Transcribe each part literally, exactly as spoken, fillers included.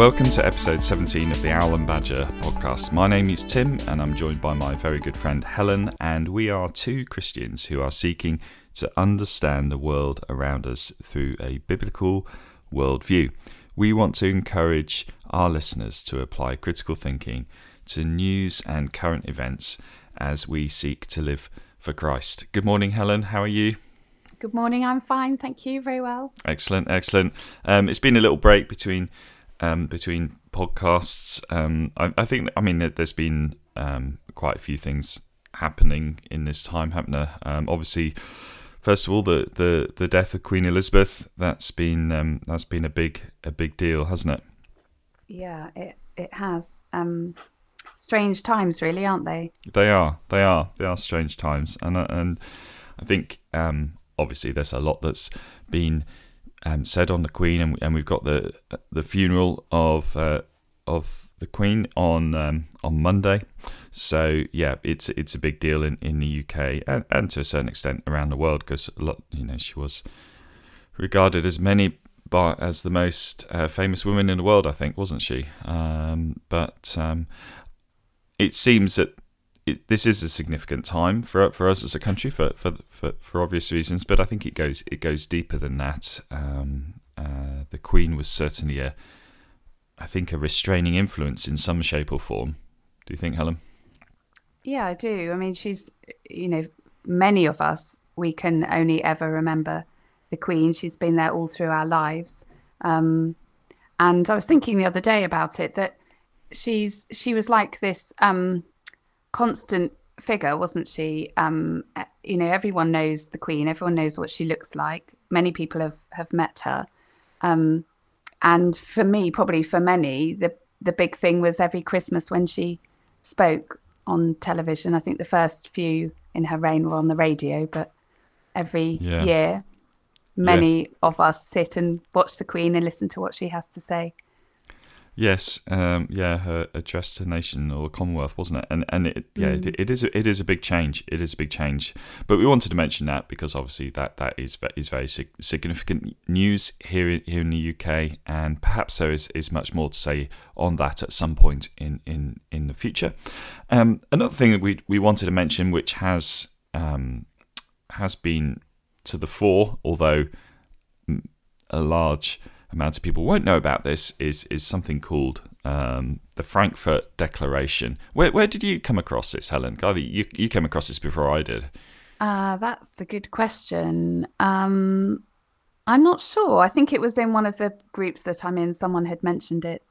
Welcome to episode seventeen of the Owl and Badger podcast. My name is Tim and I'm joined by my very good friend Helen, and we are two Christians who are seeking to understand the world around us through a biblical worldview. We want to encourage our listeners to apply critical thinking to news and current events as we seek to live for Christ. Good morning, Helen. How are you? Good morning. I'm fine, thank you. Very well. Excellent, excellent. Um, it's been a little break between um, between podcasts. Um, I, I think, I mean, there's been um, quite a few things happening in this time, haven't there? Um, obviously, first of all, the, the, the death of Queen Elizabeth. That's been um, that's been a big a big deal, hasn't it? Yeah, it it has. Um, strange times, really, aren't they? They are. They are. They are strange times, and and I think. Um, Obviously, there's a lot that's been um, said on the Queen, and, and we've got the the funeral of uh, of the Queen on um, on Monday. So yeah, it's it's a big deal in, in the U K and, and to a certain extent around the world, because a lot, you know, she was regarded as many by as the most uh, famous woman in the world, I think, wasn't she? Um, but um, it seems that. It, this is a significant time for for us as a country for, for for for obvious reasons, but I think it goes it goes deeper than that. Um, uh, the Queen was certainly a, I think, a restraining influence in some shape or form. Do you think, Helen? Yeah, I do. I mean, she's, you know, many of us, we can only ever remember the Queen. She's been there all through our lives. Um, and I was thinking the other day about it, that she's she was like this. Um, constant figure, wasn't she? Um you know, everyone knows the Queen, everyone knows what she looks like, many people have have met her, um and for me, probably for many, the the big thing was every Christmas when she spoke on television. I think the first few in her reign were on the radio, but every yeah. year many yeah. of us sit and watch the Queen and listen to what she has to say. Yes, um, yeah, her address to the nation or Commonwealth, wasn't it? And and it, yeah, mm. it, it is it is a big change. It is a big change. But we wanted to mention that because obviously that that is is very significant news here in, here in the U K, and perhaps there is, is much more to say on that at some point in in, in the future. Um, another thing that we we wanted to mention, which has um, has been to the fore, although a large amount of people won't know about this, is is something called um, the Frankfurt Declaration. Where where did you come across this, Helen? You you came across this before I did. Uh, that's a good question. Um, I'm not sure. I think it was in one of the groups that I'm in. Someone had mentioned it.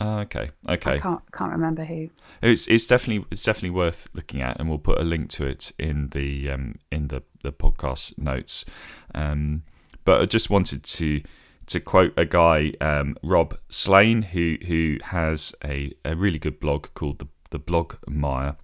Uh, okay, okay. I can't can't remember who. It's it's definitely it's definitely worth looking at, and we'll put a link to it in the um, in the the podcast notes. Um, but I just wanted to. To quote a guy, um, Rob Slane, who who has a, a really good blog called the the Blogmire,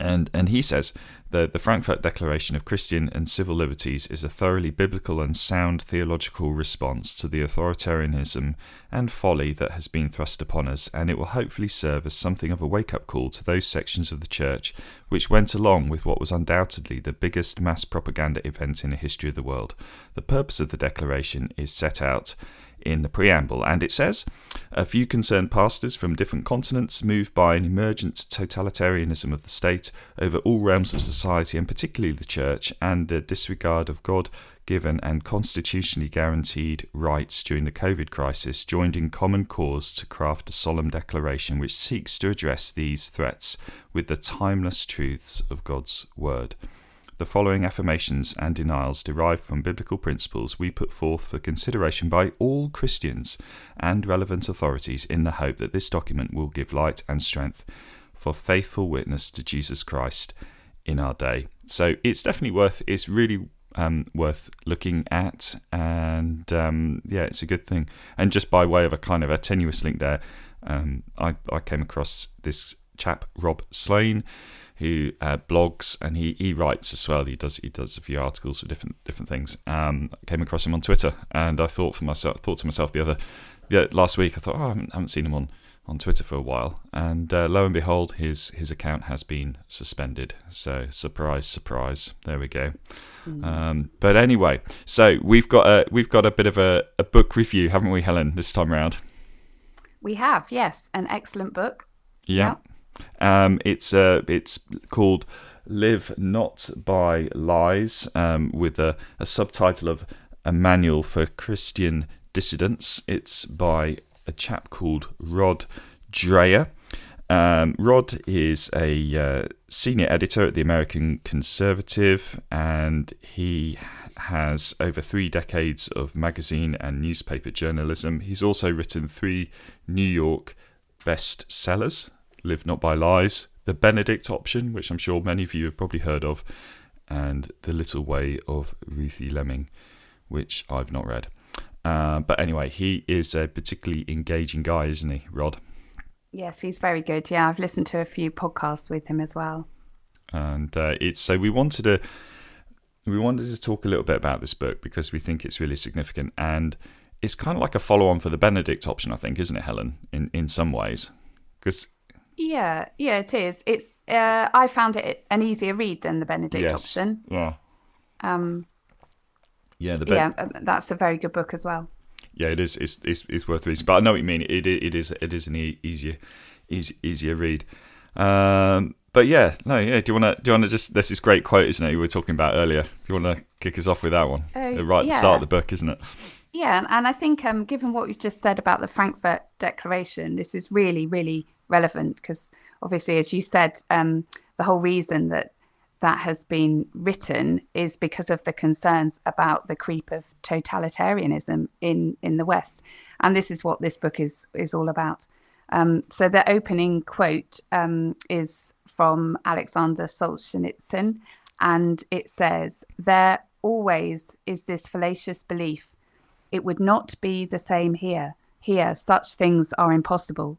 and and he says that the Frankfurt Declaration of Christian and Civil Liberties is a thoroughly biblical and sound theological response to the authoritarianism and folly that has been thrust upon us, and it will hopefully serve as something of a wake-up call to those sections of the church which went along with what was undoubtedly the biggest mass propaganda event in the history of the world. The purpose of the declaration is set out in the preamble, and it says, a few concerned pastors from different continents, moved by an emergent totalitarianism of the state over all realms of society, and particularly the church, and the disregard of God-given and constitutionally guaranteed rights during the COVID crisis, joined in common cause to craft a solemn declaration which seeks to address these threats with the timeless truths of God's word. The following affirmations and denials derived from biblical principles we put forth for consideration by all Christians and relevant authorities, in the hope that this document will give light and strength for faithful witness to Jesus Christ in our day. So it's definitely worth, it's really um, worth looking at, and um, yeah, it's a good thing. And just by way of a kind of a tenuous link there, um, I, I came across this chap, Rob Slane, who uh, blogs, and he, he writes as well. He does he does a few articles for different different things. Um, I came across him on Twitter, and I thought for myself thought to myself the other yeah, last week. I thought, oh, I haven't, haven't seen him on, on Twitter for a while. And uh, lo and behold, his his account has been suspended. So surprise, surprise. There we go. Mm. Um, but anyway, so we've got a we've got a bit of a, a book review, haven't we, Helen? This time round. We have, yes. An excellent book. Yeah. yeah. Um, it's uh, it's called Live Not by Lies, um, with a, a subtitle of A Manual for Christian Dissidents. It's by a chap called Rod Dreher. Um, Rod is a uh, senior editor at the American Conservative, and he has over three decades of magazine and newspaper journalism. He's also written three New York bestsellers, Live Not by Lies, The Benedict Option, which I'm sure many of you have probably heard of, and The Little Way of Ruthie Lemming, which I've not read. Uh, but anyway, he is a particularly engaging guy, isn't he, Rod? Yes, he's very good. Yeah, I've listened to a few podcasts with him as well. And uh, it's so we wanted to we wanted to talk a little bit about this book because we think it's really significant, and it's kind of like a follow-on for The Benedict Option, I think, isn't it, Helen? In in some ways, because yeah, yeah, it is. It's uh, I found it an easier read than The Benedict yes. Option. Yeah. Um. Yeah, the ben- yeah, that's a very good book as well. Yeah, it is. It's, it's it's worth reading, but I know what you mean. It it is it is an e- easier, easy, easier read. Um, but yeah, no, yeah. Do you want to do you want to just? This is great quote, isn't it? You were talking about earlier. Do you want to kick us off with that one? Uh, right at yeah. the start of the book, isn't it? Yeah, and I think um, given what you've just said about the Frankfurt Declaration, this is really really relevant because obviously, as you said, um, the whole reason that that has been written is because of the concerns about the creep of totalitarianism in, in the West. And this is what this book is is all about. Um, so the opening quote um, is from Alexander Solzhenitsyn, and it says, "There always is this fallacious belief. It would not be the same here. Here, such things are impossible.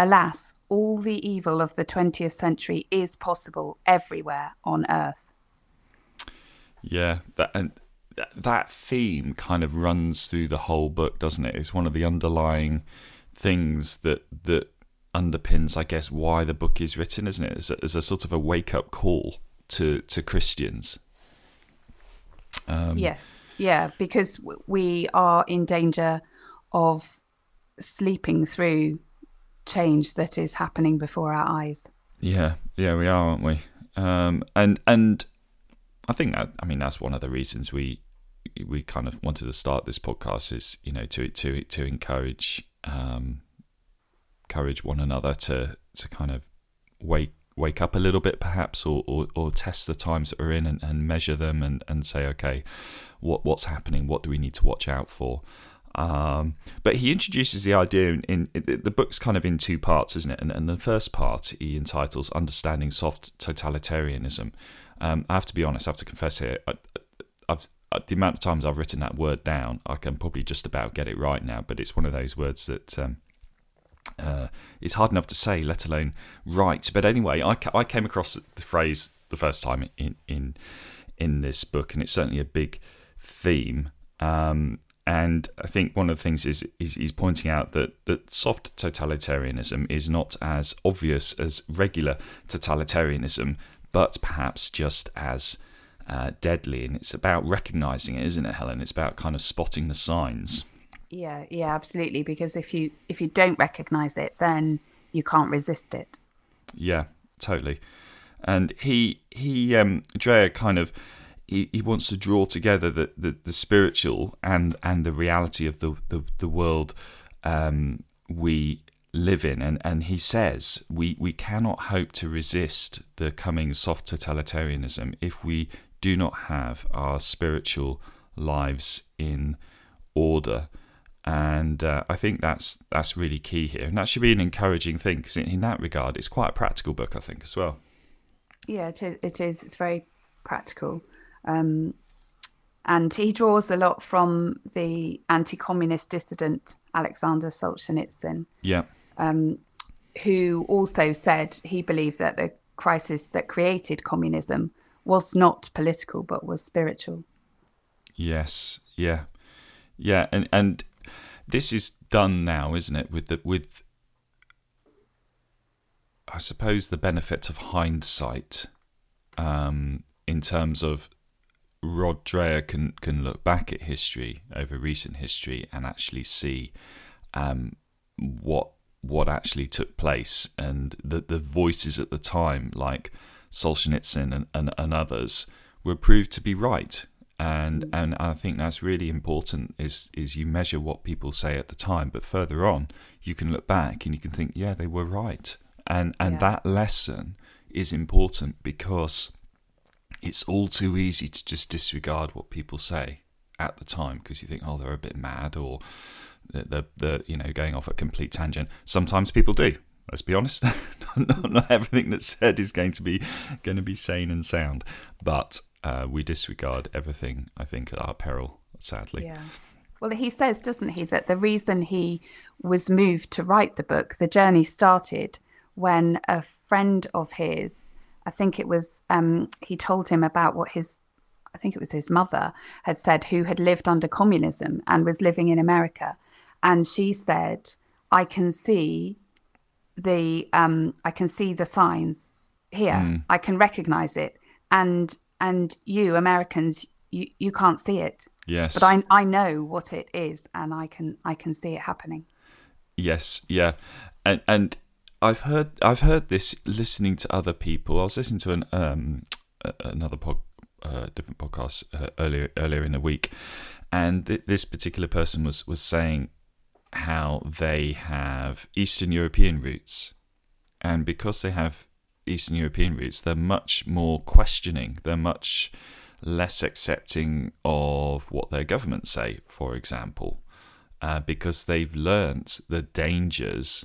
Alas, all the evil of the twentieth century is possible everywhere on earth." Yeah, that and that theme kind of runs through the whole book, doesn't it? It's one of the underlying things that that underpins, I guess, why the book is written, isn't it? As a, as a sort of a wake-up call to, to Christians. Um, yes, yeah, because we are in danger of sleeping through change that is happening before our eyes. Yeah, yeah, we are, aren't we? Um, and and I think that, I mean that's one of the reasons we we kind of wanted to start this podcast is, you know, to to to encourage um, encourage one another to to kind of wake wake up a little bit perhaps, or or, or test the times that we're in and, and measure them and, and say, okay, what what's happening? What do we need to watch out for? Um, but he introduces the idea in, in, in the book's kind of in two parts, isn't it? And, and the first part he entitles "Understanding Soft Totalitarianism." Um, I have to be honest; I have to confess here, I, I've the amount of times I've written that word down, I can probably just about get it right now. But it's one of those words that um, uh, is hard enough to say, let alone write. But anyway, I, I came across the phrase the first time in in in this book, and it's certainly a big theme. Um, And I think one of the things is is he's pointing out that, that soft totalitarianism is not as obvious as regular totalitarianism, but perhaps just as uh, deadly. And it's about recognising it, isn't it, Helen? It's about kind of spotting the signs. Yeah, yeah, absolutely. Because if you if you don't recognise it, then you can't resist it. Yeah, totally. And he he um, Dreher kind of. He, he wants to draw together the, the, the spiritual and, and the reality of the the, the world um, we live in. And, and he says we, we cannot hope to resist the coming soft totalitarianism if we do not have our spiritual lives in order. And uh, I think that's that's really key here. And that should be an encouraging thing, because in, in that regard, it's quite a practical book, I think, as well. Yeah, it is. It is. It's very practical. Um, and he draws a lot from the anti-communist dissident Alexander Solzhenitsyn, yeah. um, who also said he believed that the crisis that created communism was not political but was spiritual. Yes, yeah, yeah, and and this is done now, isn't it? With the with, I suppose, the benefit of hindsight, um, in terms of. Rod Dreher can, can look back at history, over recent history, and actually see um, what what actually took place, and the the voices at the time, like Solzhenitsyn and, and, and others, were proved to be right. And and I think that's really important, is is you measure what people say at the time, but further on you can look back and you can think, yeah, they were right. And and yeah. that lesson is important, because it's all too easy to just disregard what people say at the time, because you think, oh, they're a bit mad, or they're, they're you know, going off a complete tangent. Sometimes people do. Let's be honest. not, not everything that's said is going to be going to be sane and sound, but uh, we disregard everything, I think, at our peril, sadly. Yeah. Well, he says, doesn't he, that the reason he was moved to write the book, the journey started when a friend of his, I think it was, um, he told him about what his, I think it was his mother had said, who had lived under communism and was living in America. And she said, I can see the um, I can see the signs here. Mm. I can recognize it. And and you Americans, you, you can't see it. Yes. But I I know what it is, and I can I can see it happening. Yes, yeah. And and I've heard I've heard this listening to other people. I was listening to an um another pod, uh, different podcast uh, earlier earlier in the week, and th- this particular person was was saying how they have Eastern European roots, and because they have Eastern European roots, they're much more questioning. They're much less accepting of what their governments say, for example, uh, because they've learnt the dangers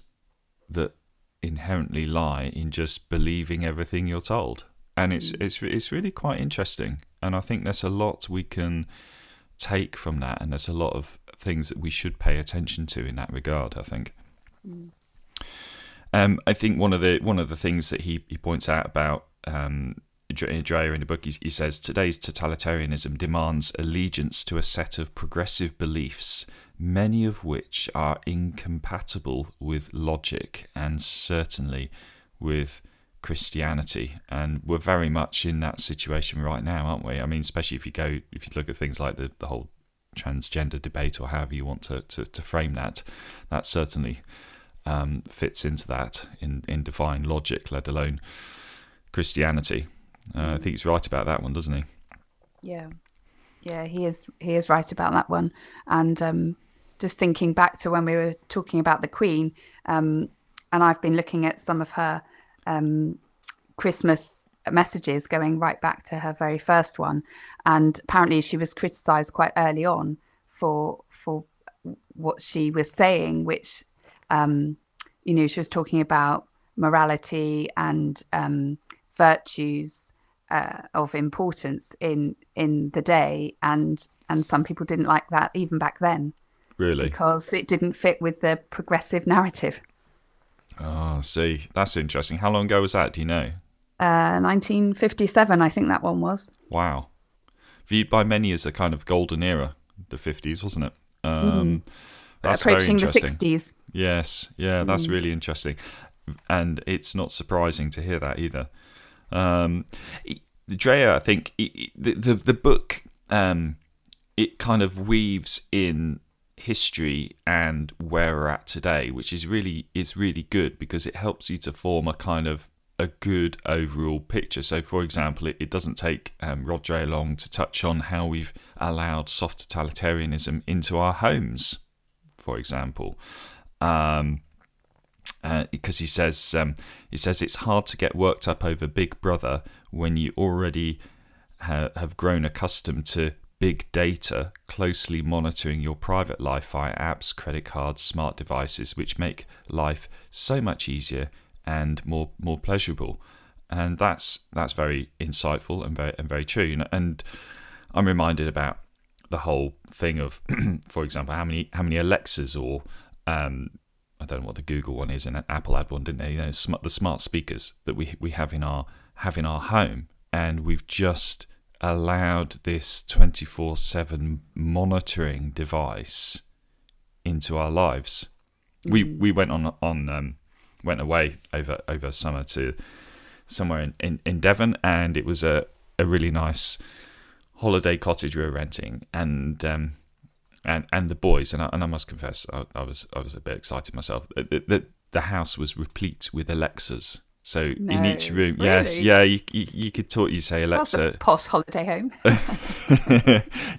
that inherently lie in just believing everything you're told. And it's it's it's really quite interesting. And I think there's a lot we can take from that, and there's a lot of things that we should pay attention to in that regard, I think. Mm. Um, I think one of the one of the things that he, he points out about um, Dreher in the book, he, he says, today's totalitarianism demands allegiance to a set of progressive beliefs, many of which are incompatible with logic and certainly with Christianity. And we're very much in that situation right now, aren't we? I mean, especially if you go, if you look at things like the, the whole transgender debate, or however you want to, to, to frame that, that certainly um, fits into that in, in divine logic, let alone Christianity. Uh, mm. I think he's right about that one, doesn't he? Yeah, yeah, he is. He is right about that one. And um, just thinking back to when we were talking about the Queen, um, and I've been looking at some of her um, Christmas messages going right back to her very first one, and apparently she was criticised quite early on for for what she was saying, which um you know, she was talking about morality and um virtues uh, of importance in in the day, and and some people didn't like that even back then, really, because it didn't fit with the progressive narrative. Oh, see, that's interesting. How long ago was that, do you know? Uh, nineteen fifty-seven, I think that one was. Wow. Viewed by many as a kind of golden era, the fifties, wasn't it? Um, mm. That's very interesting. Approaching the sixties. Yes, yeah, that's mm. really interesting. And it's not surprising to hear that either. Um, Dreher, I think, the, the, the book, um, it kind of weaves in history and where we're at today, which is really, it's really good, because it helps you to form a kind of a good overall picture. So, for example, it, it doesn't take um, Rod Dreher long to touch on how we've allowed soft totalitarianism into our homes, for example, um, uh, because he says um, he says it's hard to get worked up over Big Brother when you already ha- have grown accustomed to big data closely monitoring your private life via apps, credit cards, smart devices, which make life so much easier and more more pleasurable. And that's that's very insightful and very and very true. And, and I'm reminded about the whole thing of, for example, how many how many Alexas, or um, I don't know what the Google one is, and Apple had one, didn't they? You know, sm- the smart speakers that we we have in our have in our home, and we've just allowed this twenty-four seven monitoring device into our lives. Mm. We we went on on. Um, went away over, over summer to somewhere in, in, in Devon, and it was a, a really nice holiday cottage we were renting, and um, and and the boys. And I, and I must confess, I, I was I was a bit excited myself. The, the, the house was replete with Alexas. So no, in each room, really? yes, yeah, you, you you could talk. You say Alexa. That's a post-holiday home.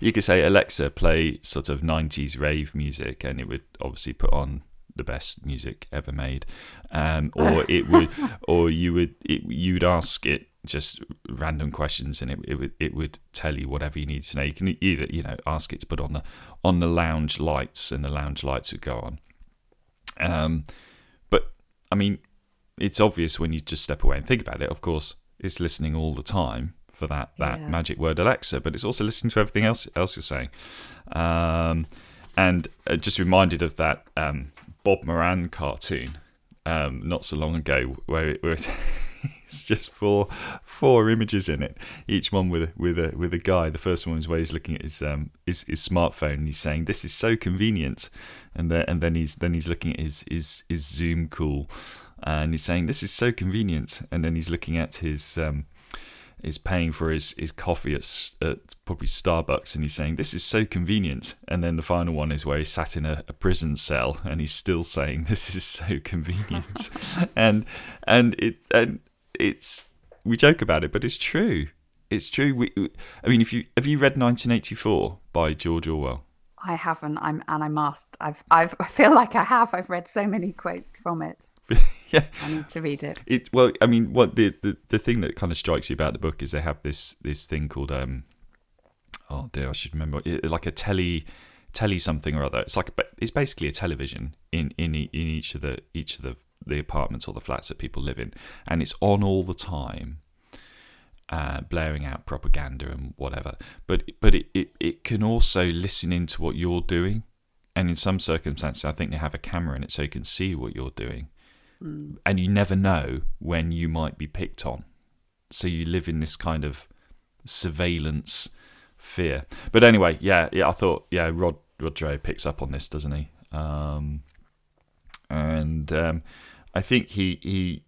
You could say Alexa, play sort of nineties rave music, and it would obviously put on the best music ever made. Um, or it would, or you would, it, you'd ask it just random questions, and it it would it would tell you whatever you need to know. You can either you know ask it to put on the on the lounge lights, and the lounge lights would go on. Um, but I mean, it's obvious when you just step away and think about it. Of course, it's listening all the time for that, that yeah. magic word Alexa, but it's also listening to everything else else you're saying. Um, and uh, just reminded of that um, Bob Moran cartoon um, not so long ago, where, it, where it's just four four images in it, each one with a, with a with a guy. The first one is where he's looking at his um his, his smartphone, and he's saying, "This is so convenient," and then and then he's then he's looking at his his, his Zoom call. And he's saying, "This is so convenient." And then he's looking at his, um, he's paying for his, his coffee at, at probably Starbucks, and he's saying, "This is so convenient." And then the final one is where he's sat in a, a prison cell, and he's still saying, "This is so convenient." and and it and it's we joke about it, but it's true. It's true. We, I mean, if you have you read nineteen eighty-four by George Orwell? I haven't. I'm and I must. I've I've I feel like I have. I've read so many quotes from it. Yeah, I need to read it. It well, I mean, what the, the, the thing that kind of strikes you about the book is they have this this thing called um, oh dear, I should remember, it, like a telly, telly something or other. It's like a, it's basically a television in in in each of the each of the, the apartments or the flats that people live in, and it's on all the time, uh, blaring out propaganda and whatever. But but it, it, it can also listen into what you're doing, and in some circumstances, I think they have a camera in it so you can see what you're doing. And you never know when you might be picked on. So you live in this kind of surveillance fear. But anyway, yeah, yeah. I thought, yeah, Rod, Rod Dreher picks up on this, doesn't he? Um, and um, I think he, he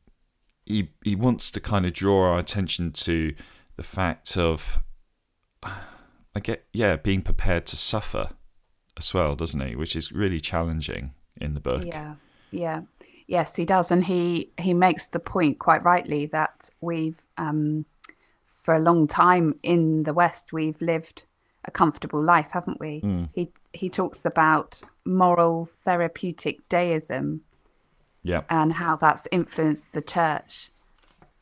he he wants to kind of draw our attention to the fact of, I get, yeah, being prepared to suffer as well, doesn't he? Which is really challenging in the book. Yeah, yeah. Yes, he does. And he, he makes the point quite rightly that we've, um, for a long time in the West, we've lived a comfortable life, haven't we? Mm. He he talks about moral therapeutic deism, yeah, and how that's influenced the church.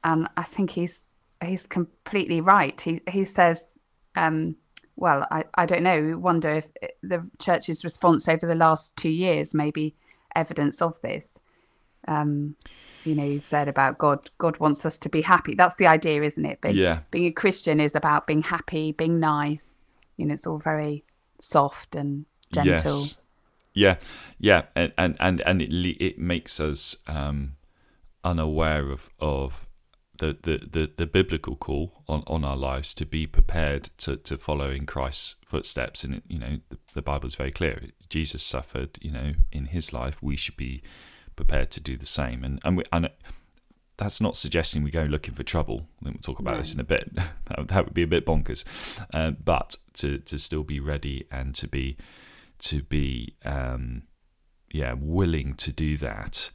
And I think he's he's completely right. He he says, um, well, I, I don't know, wonder if the church's response over the last two years may be evidence of this. Um, you know, you said about God, God wants us to be happy. That's the idea, isn't it? Being, yeah. being a Christian is about being happy, being nice. You know, it's all very soft and gentle. Yes. Yeah, yeah. And and, and, and it it makes us um, unaware of, of the, the, the, the biblical call on, on our lives to be prepared to, to follow in Christ's footsteps. And, it, you know, the, the Bible is very clear. Jesus suffered, you know, in his life. We should be prepared to do the same, and and, we, and that's not suggesting we go looking for trouble. I think we'll talk about no. this in a bit. That, that would be a bit bonkers, uh, but to to still be ready and to be to be um, yeah willing to do that.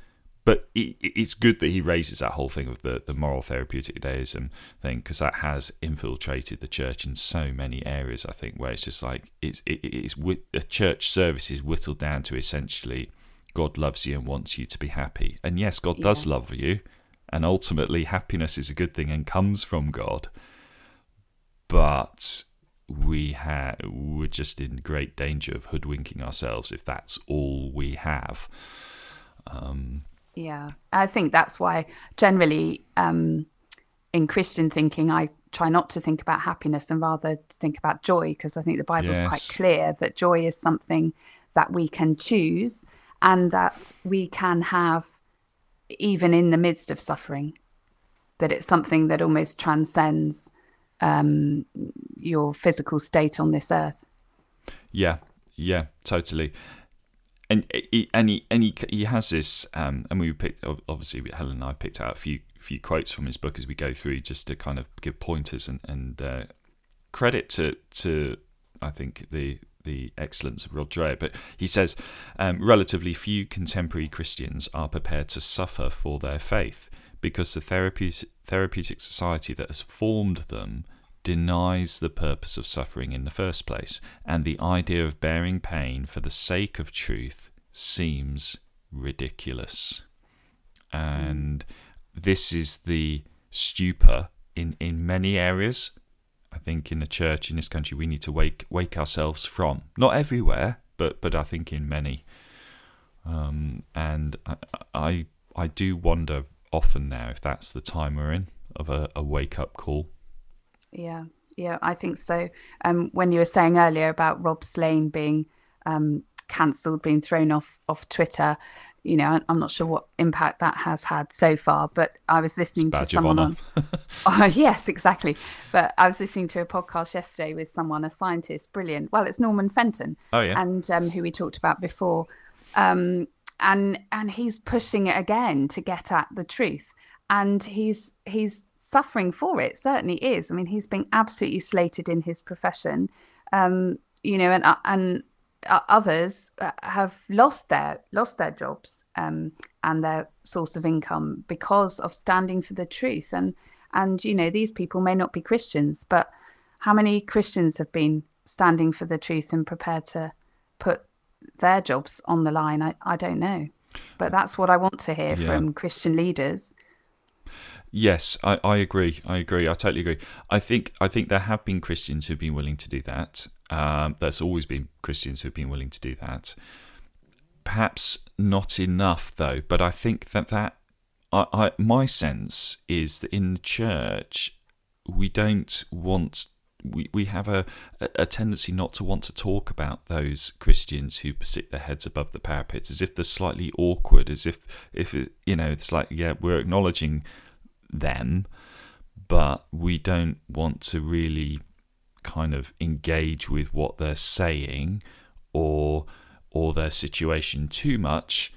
But it, it's good that he raises that whole thing of the the moral therapeutic deism thing, because that has infiltrated the church in so many areas. I think where it's just like it's it, it's with a church service is whittled down to essentially, God loves you and wants you to be happy. And yes, God yeah. does love you. And ultimately, happiness is a good thing and comes from God. But we ha- we're just in great danger of hoodwinking ourselves if that's all we have. Um, yeah, I think that's why generally um, in Christian thinking, I try not to think about happiness and rather think about joy, because I think the Bible is yes. quite clear that joy is something that we can choose. And that we can have, even in the midst of suffering, that it's something that almost transcends um, your physical state on this earth. Yeah, yeah, totally. And and he and he, he has this, um, and we picked obviously Helen and I picked out a few few quotes from his book as we go through, just to kind of give pointers and and uh, credit to to I think the the excellence of Rod Dreher, but he says, um, relatively few contemporary Christians are prepared to suffer for their faith because the therapeutic, therapeutic society that has formed them denies the purpose of suffering in the first place, and the idea of bearing pain for the sake of truth seems ridiculous. And this is the stupor in, in many areas. I think in the church in this country we need to wake wake ourselves from. Not everywhere, but but I think in many. Um, and I, I I do wonder often now if that's the time we're in, of a, a wake-up call. Yeah, yeah, I think so. Um, when you were saying earlier about Rob Slane being um, cancelled, being thrown off, off Twitter, you know, I'm not sure what impact that has had so far, but I was listening to someone on... oh, yes, exactly. But I was listening to a podcast yesterday with someone, a scientist, brilliant. Well, it's Norman Fenton. Oh, yeah. And um, who we talked about before. Um, and and he's pushing it again to get at the truth. And he's he's suffering for it, certainly is. I mean, he's been absolutely slated in his profession, um, you know, and and others have lost their lost their jobs um, and their source of income because of standing for the truth. And and you know, these people may not be Christians, but how many Christians have been standing for the truth and prepared to put their jobs on the line? I, I don't know, but that's what I want to hear yeah. from Christian leaders. Yes, I, I agree. I agree. I totally agree. I think I think there have been Christians who've been willing to do that. Um, there's always been Christians who've been willing to do that. Perhaps not enough, though. But I think that that I, I my sense is that in the church we don't want we we have a a tendency not to want to talk about those Christians who stick their heads above the parapets, as if they're slightly awkward, as if if you know it's like yeah we're acknowledging them, but we don't want to really kind of engage with what they're saying or or their situation too much.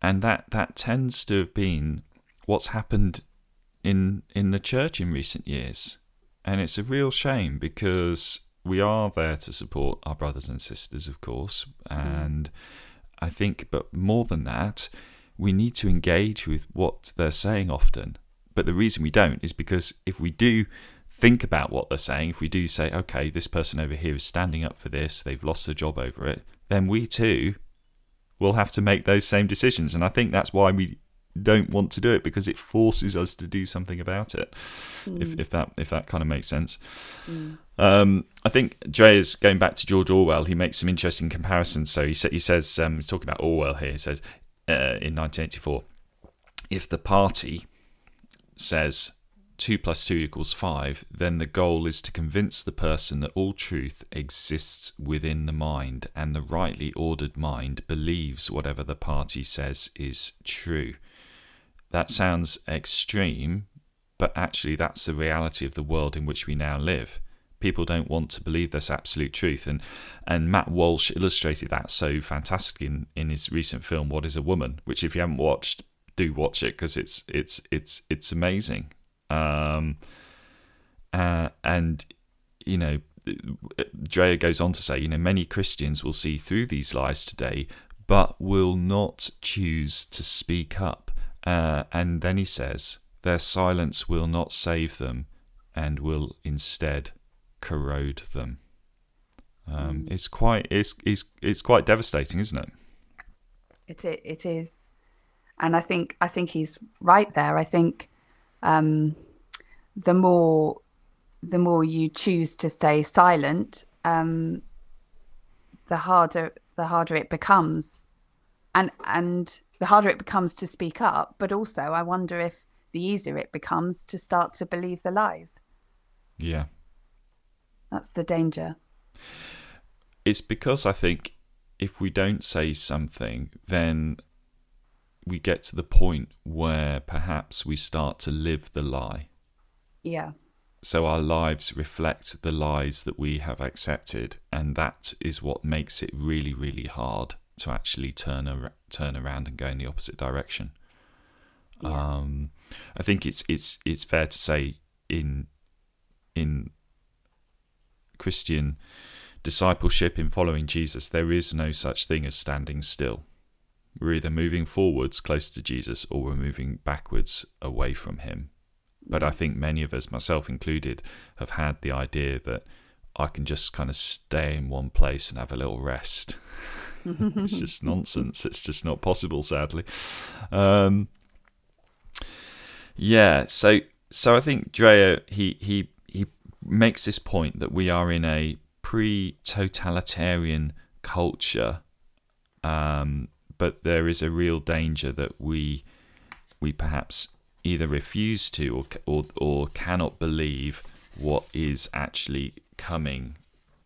And that that tends to have been what's happened in in the church in recent years, and it's a real shame because we are there to support our brothers and sisters, of course, and mm. I think but more than that, we need to engage with what they're saying often. But the reason we don't is because if we do think about what they're saying, if we do say, okay, this person over here is standing up for this, they've lost their job over it, then we too will have to make those same decisions. And I think that's why we don't want to do it, because it forces us to do something about it, mm. if, if that if that kind of makes sense. Mm. Um, I think Dre is going back to George Orwell. He makes some interesting comparisons. So he, sa- he says, um, he's talking about Orwell here, he says uh, in nineteen eighty-four, if the party says two plus two equals five, then the goal is to convince the person that all truth exists within the mind, and the rightly ordered mind believes whatever the party says is true. That sounds extreme, but actually that's the reality of the world in which we now live. People don't want to believe this absolute truth, and and Matt Walsh illustrated that so fantastically in, in his recent film What is a Woman?, which if you haven't watched, do watch it, because it's it's it's it's amazing. Um, uh, and you know, Dreher goes on to say, you know, many Christians will see through these lies today, but will not choose to speak up. Uh, and then he says, their silence will not save them, and will instead corrode them. Um, it's quite it's it's it's quite devastating, isn't it? It it, it is. And I think I think he's right there. I think um, the more the more you choose to stay silent, um, the harder the harder it becomes, and and the harder it becomes to speak up. But also, I wonder if the easier it becomes to start to believe the lies. Yeah, that's the danger. It's because I think if we don't say something, then we get to the point where perhaps we start to live the lie. Yeah. So our lives reflect the lies that we have accepted, and that is what makes it really, really hard to actually turn ar- turn around and go in the opposite direction. Yeah. Um, I think it's it's it's fair to say in in Christian discipleship, in following Jesus, there is no such thing as standing still. We're either moving forwards close to Jesus or we're moving backwards away from him. But I think many of us, myself included, have had the idea that I can just kind of stay in one place and have a little rest. It's just nonsense. It's just not possible, sadly. Um, yeah, so so I think Dreher, he, he, he makes this point that we are in a pre-totalitarian culture, um, but there is a real danger that we we perhaps either refuse to or or, or cannot believe what is actually coming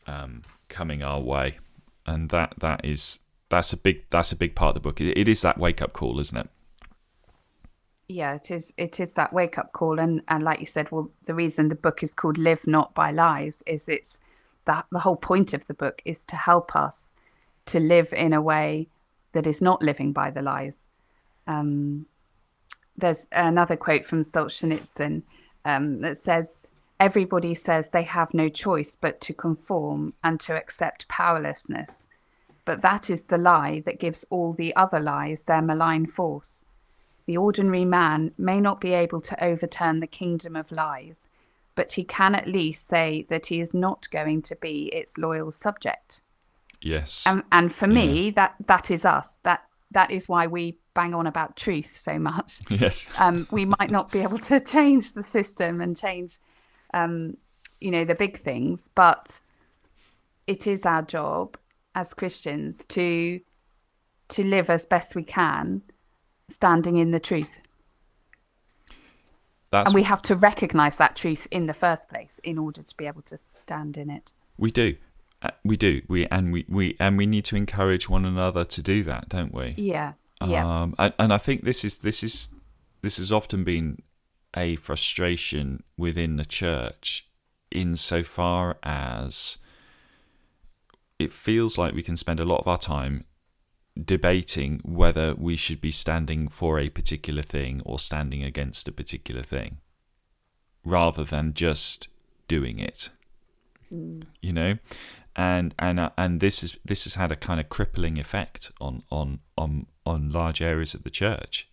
um, coming our way, and that that is that's a big that's a big part of the book. It, it is that wake up call, isn't it? Yeah, it is. It is that wake up call, and and like you said, well, the reason the book is called "Live Not by Lies" is it's that the whole point of the book is to help us to live in a way that is not living by the lies. Um, there's another quote from Solzhenitsyn um, that says, "Everybody says they have no choice but to conform and to accept powerlessness. But that is the lie that gives all the other lies their malign force. The ordinary man may not be able to overturn the kingdom of lies, but he can at least say that he is not going to be its loyal subject." Yes. And, and for me, yeah. that, that is us. That that is why we bang on about truth so much. Yes. Um, we might not be able to change the system and change, um, you know, the big things, but it is our job as Christians to to live as best we can, standing in the truth. That's and we have to recognise that truth in the first place in order to be able to stand in it. We do, uh, we do, we and we, we and we need to encourage one another to do that, don't we? Yeah, yeah. Um, and, and I think this is this is this has often been a frustration within the church, insofar as it feels like we can spend a lot of our time debating whether we should be standing for a particular thing or standing against a particular thing, rather than just doing it. Mm. You know, and and and this is this has had a kind of crippling effect on on on, on large areas of the church,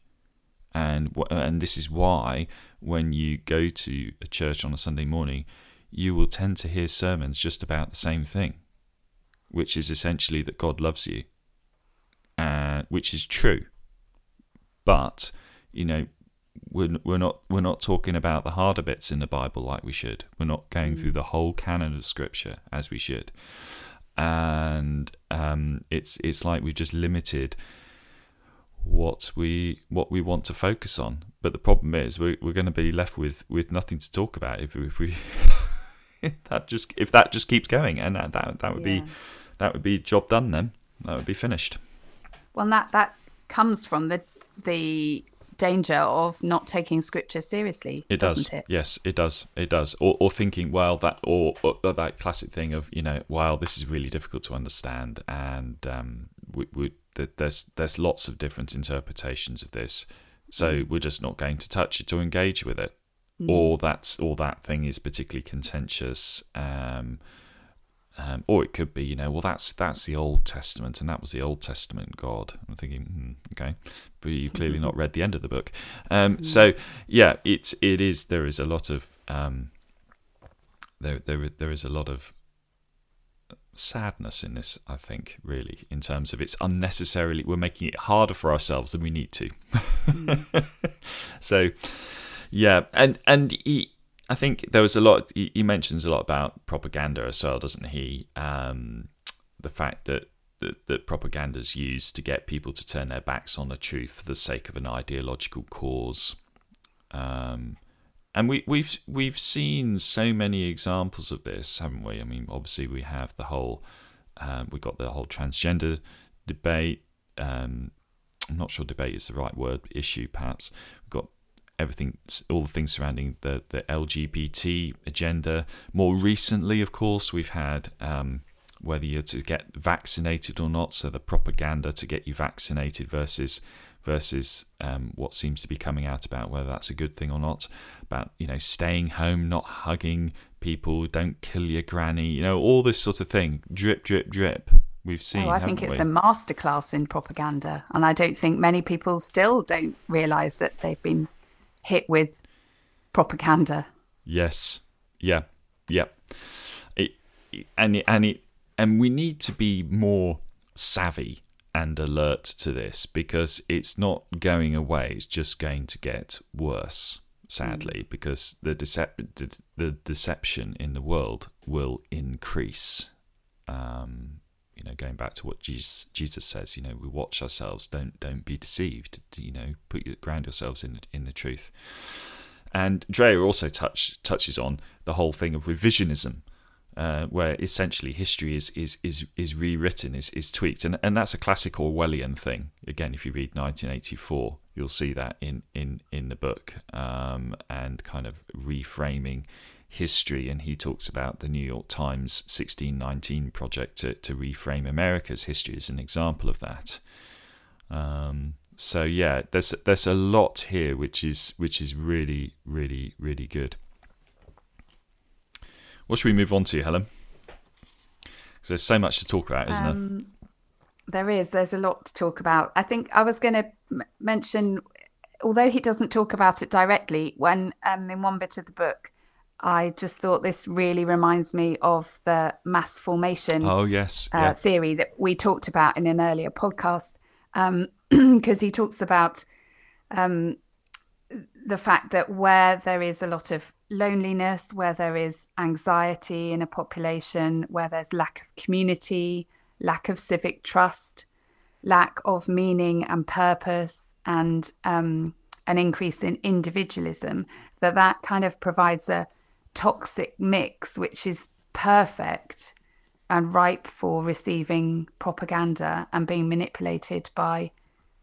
and and this is why when you go to a church on a Sunday morning, you will tend to hear sermons just about the same thing, which is essentially that God loves you. Uh, which is true, but you know we're we're not we're not talking about the harder bits in the Bible like we should. We're not going mm. through the whole canon of Scripture as we should, and um, it's it's like we've just limited what we what we want to focus on. But the problem is we're we're going to be left with, with nothing to talk about if, if we if that just if that just keeps going, and that that, that would yeah. be that would be job done then. That would be finished. Well, that, that comes from the the danger of not taking Scripture seriously. It does, doesn't it? Yes, it does. It does. Or, or thinking, well, that or, or that classic thing of, you know, wow, this is really difficult to understand, and um, we, we, there's there's lots of different interpretations of this, so mm. we're just not going to touch it or engage with it. Mm. Or that's or that thing is particularly contentious. Um, Um, or it could be, you know, well, that's that's the Old Testament, and that was the Old Testament God. I'm thinking, hmm, okay, but you've clearly not read the end of the book. Um, so, yeah, it's it is there is a lot of um, there there there is a lot of sadness in this. I think, really, in terms of it's unnecessarily we're making it harder for ourselves than we need to. Mm. So, yeah, and and. He, I think there was a lot, he mentions a lot about propaganda as well, doesn't he? Um, the fact that, that, that propaganda is used to get people to turn their backs on the truth for the sake of an ideological cause. Um, and we, we've we've seen so many examples of this, haven't we? I mean, obviously we have the whole, um, we've got the whole transgender debate. Um, I'm not sure debate is the right word, issue perhaps. We've got everything, all the things surrounding the, the L G B T agenda. More recently, of course, we've had um, whether you're to get vaccinated or not, so the propaganda to get you vaccinated versus versus um, what seems to be coming out about whether that's a good thing or not, about, you know, staying home, not hugging people, don't kill your granny, you know, all this sort of thing. Drip, drip, drip. We've seen. Oh, I think it's we? a masterclass in propaganda. And I don't think many people still don't realise that they've been hit with propaganda. Yes. Yeah. Yeah. It, it, and, it, and, it, and we need to be more savvy and alert to this, because it's not going away. It's just going to get worse, sadly, mm. because the, decep- the deception in the world will increase. Um, you know, going back to what Jesus, Jesus says, you know, we watch ourselves, don't don't be deceived, you know, put your, ground yourselves in the, in the truth. And Dreher also touch, touches on the whole thing of revisionism, uh, where essentially history is is is, is rewritten, is, is tweaked. And, and that's a classic Orwellian thing. Again, if you read nineteen eighty-four, you'll see that in, in, in the book, um, and kind of reframing history. And he talks about the New York Times sixteen nineteen project to, to reframe America's history as an example of that. Um, so yeah, there's there's a lot here which is which is really really really good. What should we move on to, Helen? Because there's so much to talk about, isn't um, there? There is. There's a lot to talk about. I think I was going to m- mention, although he doesn't talk about it directly, when um, in one bit of the book, I just thought this really reminds me of the mass formation oh, yes. uh, yeah. theory that we talked about in an earlier podcast, because um, he talks about um, the fact that where there is a lot of loneliness, where there is anxiety in a population, where there's lack of community, lack of civic trust, lack of meaning and purpose, and um, an increase in individualism, that that kind of provides a toxic mix which is perfect and ripe for receiving propaganda and being manipulated by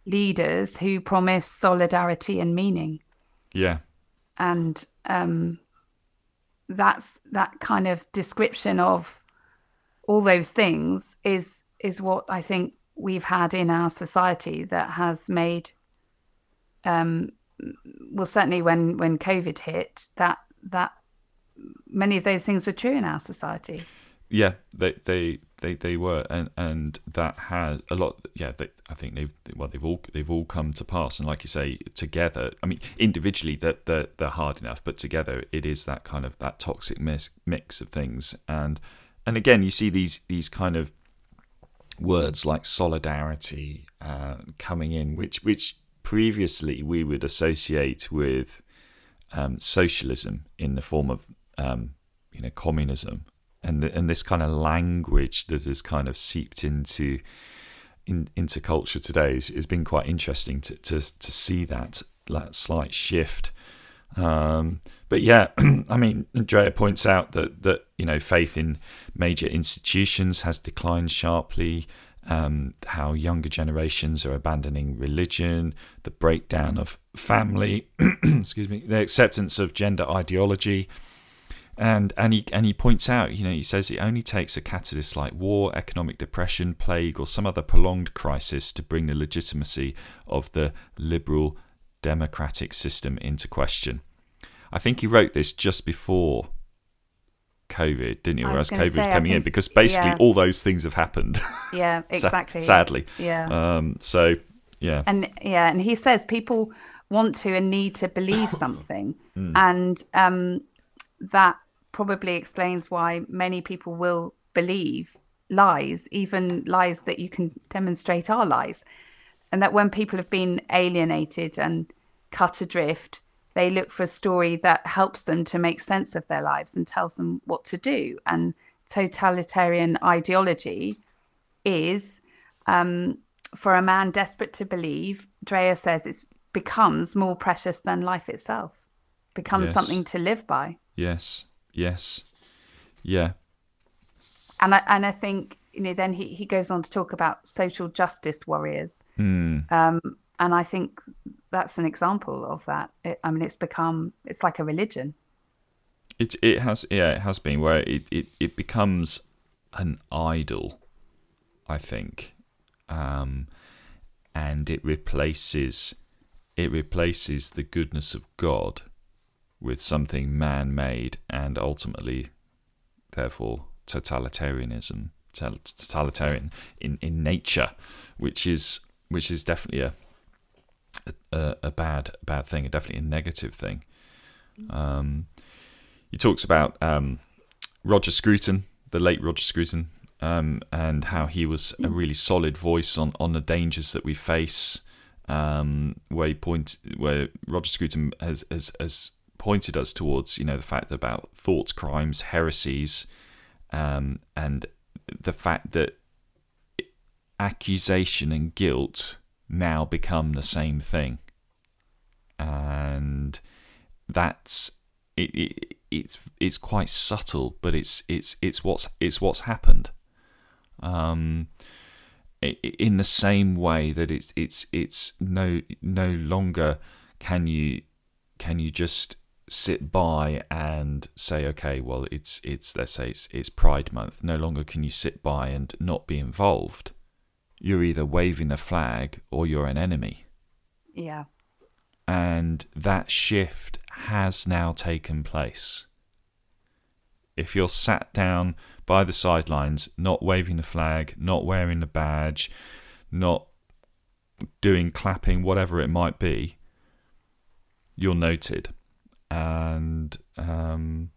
leaders who promise solidarity and meaning. Yeah. And um, that's that kind of description of all those things is is what I think we've had in our society that has made, um, well, certainly when, when COVID hit, that that many of those things were true in our society. Yeah, they they, they, they were, and, and that has a lot. Yeah, they, I think they've well they've all they've all come to pass, and like you say, together. I mean, individually that they're, they're, they're hard enough, but together it is that kind of that toxic mix mix of things. And and again, you see these these kind of words like solidarity uh, coming in, which which previously we would associate with um, socialism in the form of um, you know communism. And the, and this kind of language that has kind of seeped into in, into culture today is has been quite interesting to, to to see that that slight shift. Um, but yeah, I mean, Dreher points out that that you know faith in major institutions has declined sharply. Um, how younger generations are abandoning religion, the breakdown of family, excuse me, the acceptance of gender ideology. And and he and he points out, you know, he says it only takes a catalyst like war, economic depression, plague, or some other prolonged crisis to bring the legitimacy of the liberal democratic system into question. I think he wrote this just before COVID, didn't he? Whereas COVID say, coming think, in, because basically yeah. all those things have happened. Yeah, exactly. Sadly. Yeah. Um, so yeah. And yeah, and he says people want to and need to believe something, mm. and um, that probably explains why many people will believe lies, even lies that you can demonstrate are lies. And that when people have been alienated and cut adrift, they look for a story that helps them to make sense of their lives and tells them what to do. And totalitarian ideology is, um, for a man desperate to believe, Dreher says, it becomes more precious than life itself, becomes yes. something to live by. Yes, yes, yeah. And I and I think, you know, then he, he goes on to talk about social justice warriors. Mm. Um, and I think that's an example of that. It, I mean, it's become, it's like a religion. It it has, yeah, it has been, where it, it, it becomes an idol, I think. Um, and it replaces it replaces the goodness of God with something man-made, and ultimately, therefore, totalitarianism, totalitarian in, in nature, which is which is definitely a a, a bad bad thing, definitely a negative thing. Um, he talks about um, Roger Scruton, the late Roger Scruton, um, and how he was a really solid voice on, on the dangers that we face. Um, where he point where Roger Scruton has has has pointed us towards, you know, the fact about thoughts, crimes, heresies, um, and the fact that accusation and guilt now become the same thing, and that's it, it, it's it's quite subtle, but it's it's it's what's it's what's happened. Um, in the same way that it's it's it's no no longer can you can you just sit by and say, okay, well, it's it's let's say it's, it's Pride Month. No longer can you sit by and not be involved. You're either waving a flag or you're an enemy. Yeah. And that shift has now taken place. If you're sat down by the sidelines, not waving the flag, not wearing the badge, not doing clapping, whatever it might be, you're noted. And um,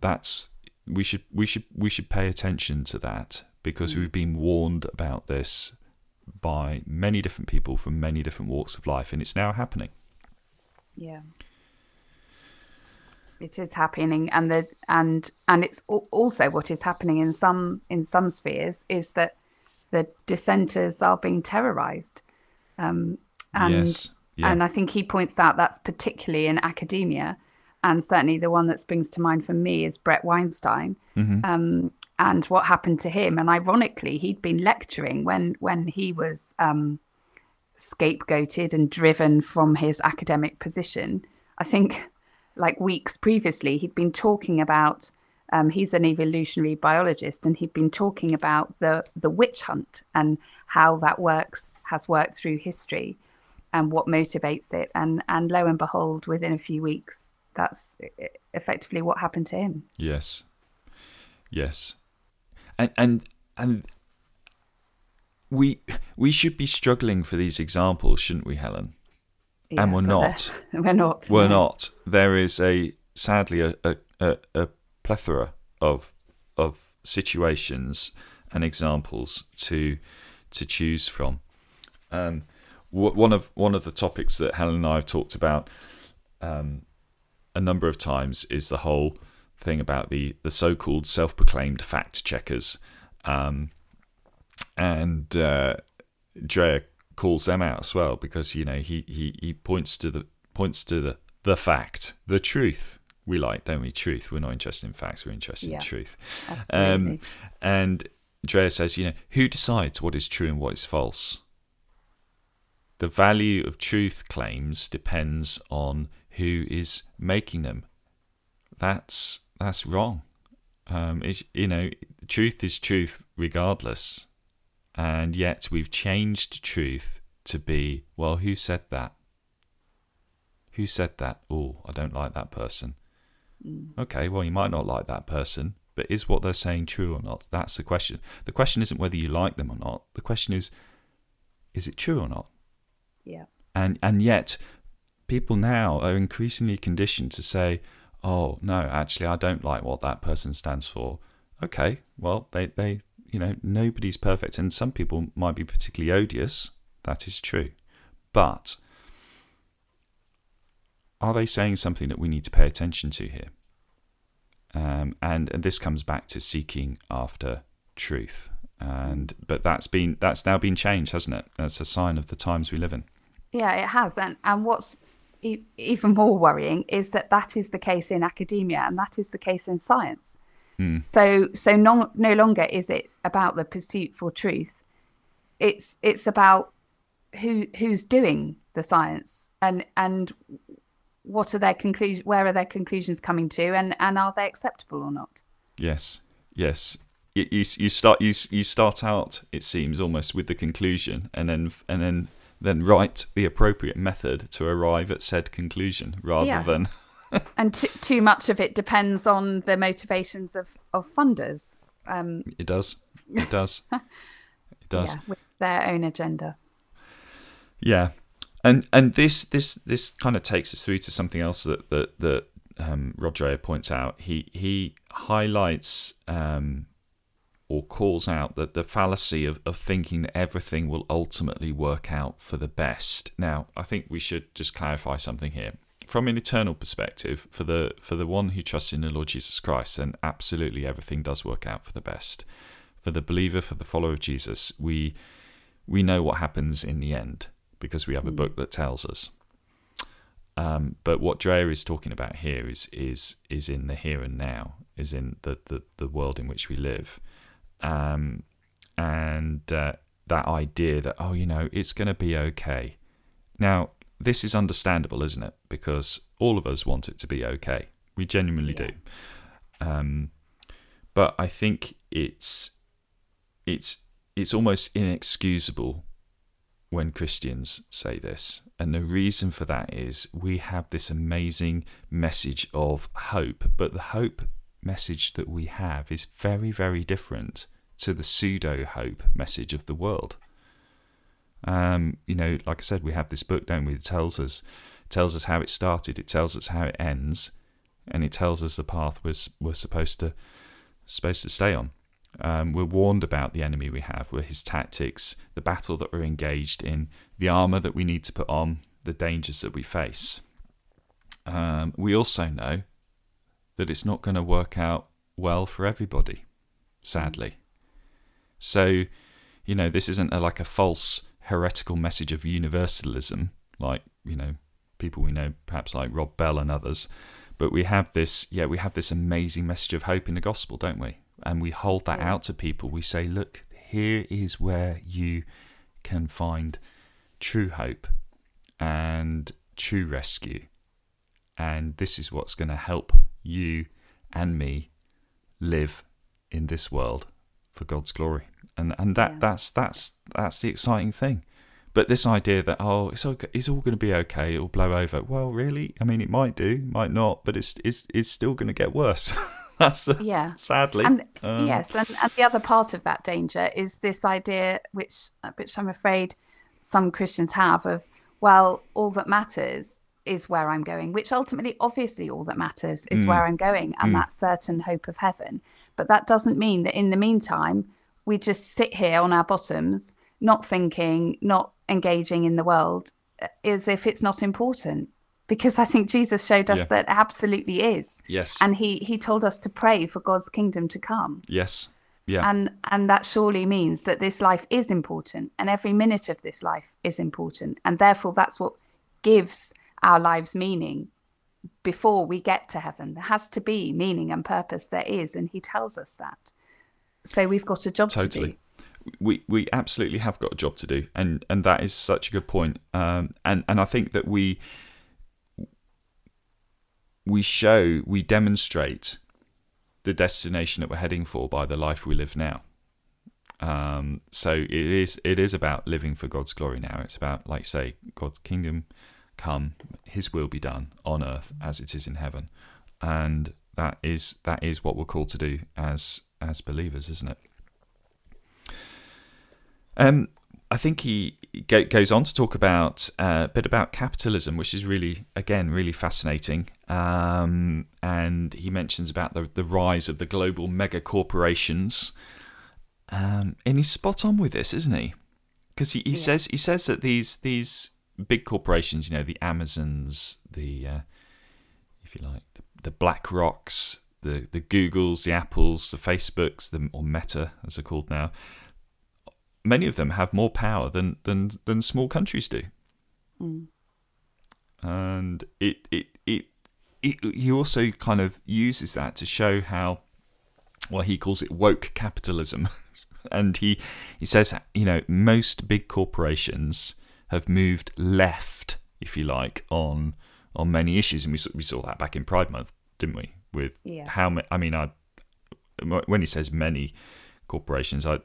that's we should we should we should pay attention to that, because we've been warned about this by many different people from many different walks of life, and it's now happening. Yeah, it is happening, and the and and it's also what is happening in some in some spheres is that the dissenters are being terrorized. Um, and yes. Yeah. And I think he points out that's particularly in academia, and certainly the one that springs to mind for me is Brett Weinstein, mm-hmm. um, and what happened to him. And ironically, he'd been lecturing when when he was um, scapegoated and driven from his academic position. I think like weeks previously, he'd been talking about, um, he's an evolutionary biologist, and he'd been talking about the, the witch hunt and how that works, has worked through history, and what motivates it, and and lo and behold, within a few weeks, that's effectively what happened to him. Yes, yes, and and and we we should be struggling for these examples, shouldn't we, Helen? Yeah, and we're not. We're not. We're no. not. There is a sadly a, a a plethora of of situations and examples to to choose from. Um. One of one of the topics that Helen and I have talked about um, a number of times is the whole thing about the, the so-called self-proclaimed fact checkers, um, and uh, Dreher calls them out as well, because you know he, he, he points to the points to the, the fact, the truth. We like, don't we? Truth. We're not interested in facts. We're interested yeah, in truth. Absolutely. Um, and Dreher says, you know, who decides what is true and what is false? The value of truth claims depends on who is making them. That's that's wrong. Um, it's, you know, truth is truth regardless, and yet we've changed truth to be, well, who said that? Who said that? Oh, I don't like that person. Okay, well, you might not like that person, but is what they're saying true or not? That's the question. The question isn't whether you like them or not. The question is, is it true or not? Yeah. And and yet people now are increasingly conditioned to say, oh no, actually I don't like what that person stands for. Okay, well they, they you know, nobody's perfect, and some people might be particularly odious, that is true. But are they saying something that we need to pay attention to here? Um and, and this comes back to seeking after truth. And but that's been that's now been changed, hasn't it? That's a sign of the times we live in. Yeah, it has. And and what's e- even more worrying is that that is the case in academia, and that is the case in science. Mm. So so no no longer is it about the pursuit for truth. It's it's about who who's doing the science, and and what are their conclusions? Where are their conclusions coming to, and and are they acceptable or not? Yes. Yes. You, you you start you you start out, it seems, almost with the conclusion, and then and then then write the appropriate method to arrive at said conclusion rather yeah. than... and t- too much of it depends on the motivations of, of funders. Um, it does. It does. It does. Yeah, with their own agenda. Yeah. And and this this this kind of takes us through to something else that that, that um, Rod Dreher points out. He he highlights um, or calls out that the fallacy of, of thinking that everything will ultimately work out for the best. Now, I think we should just clarify something here. From an eternal perspective, for the for the one who trusts in the Lord Jesus Christ, then absolutely everything does work out for the best. For the believer, for the follower of Jesus, we we know what happens in the end, because we have a book that tells us. Um, but what Dreher is talking about here is is is in the here and now, is in the the, the world in which we live. Um, and uh, that idea that, oh, you know, it's going to be okay. Now, this is understandable, isn't it? Because all of us want it to be okay. We genuinely yeah. do. Um, but I think it's it's it's almost inexcusable when Christians say this. And the reason for that is we have this amazing message of hope, but the hope message that we have is very, very different to the pseudo-hope message of the world. Um, you know, like I said, we have this book, don't we? It tells us, it tells us how it started, it tells us how it ends, and it tells us the path we're, we're supposed to supposed to stay on. Um, we're warned about the enemy we have, we're his tactics, the battle that we're engaged in, the armour that we need to put on, the dangers that we face. Um, we also know that it's not going to work out well for everybody, sadly. So, you know, this isn't a, like a false heretical message of universalism, like, you know, people we know, perhaps like Rob Bell and others. But we have this, yeah, we have this amazing message of hope in the gospel, don't we? And we hold that out to people. We say, look, here is where you can find true hope and true rescue. And this is what's going to help you and me live in this world for God's glory. And and that yeah. that's that's that's the exciting thing. But this idea that, oh, it's okay, it's all going to be okay, it'll blow over. Well, really? I mean, it might do, might not, but it's it's it's still going to get worse. That's a, yeah. sadly. And, um, yes, and, and the other part of that danger is this idea, which which I'm afraid some Christians have, of, well, all that matters is where I'm going, which ultimately, obviously, all that matters is mm. where I'm going and mm. that certain hope of heaven. But that doesn't mean that in the meantime, we just sit here on our bottoms, not thinking, not engaging in the world as if it's not important, because I think Jesus showed us yeah. that it absolutely is. Yes. And he, he told us to pray for God's kingdom to come. Yes. Yeah. And and that surely means that this life is important, and every minute of this life is important. And therefore that's what gives our lives meaning before we get to heaven. There has to be meaning and purpose, there is, and he tells us that. So we've got a job totally. to do. We we absolutely have got a job to do, and, and that is such a good point. Um, and, and I think that we we show, we demonstrate the destination that we're heading for by the life we live now. Um, so it is it is about living for God's glory now. It's about, like say, God's kingdom come, his will be done on earth as it is in heaven. And that is that is what we're called to do as as believers, isn't it? Um, I think he go, goes on to talk about uh, a bit about capitalism, which is really, again, really fascinating. Um, and he mentions about the, the rise of the global mega corporations. Um, and he's spot on with this, isn't he? Because he, he yeah. says he says that these these big corporations, you know, the Amazons, the uh, if you like, the, the Black Rocks, the the Googles, the Apples, the Facebooks, the or Meta as they're called now. Many of them have more power than than, than small countries do, mm. and it, it it it he also kind of uses that to show how, well, he calls it woke capitalism, and he he says, you know, most big corporations have moved left, if you like, on on many issues, and we we saw that back in Pride Month, didn't we? With yeah. how many? I mean, I when he says many corporations, I.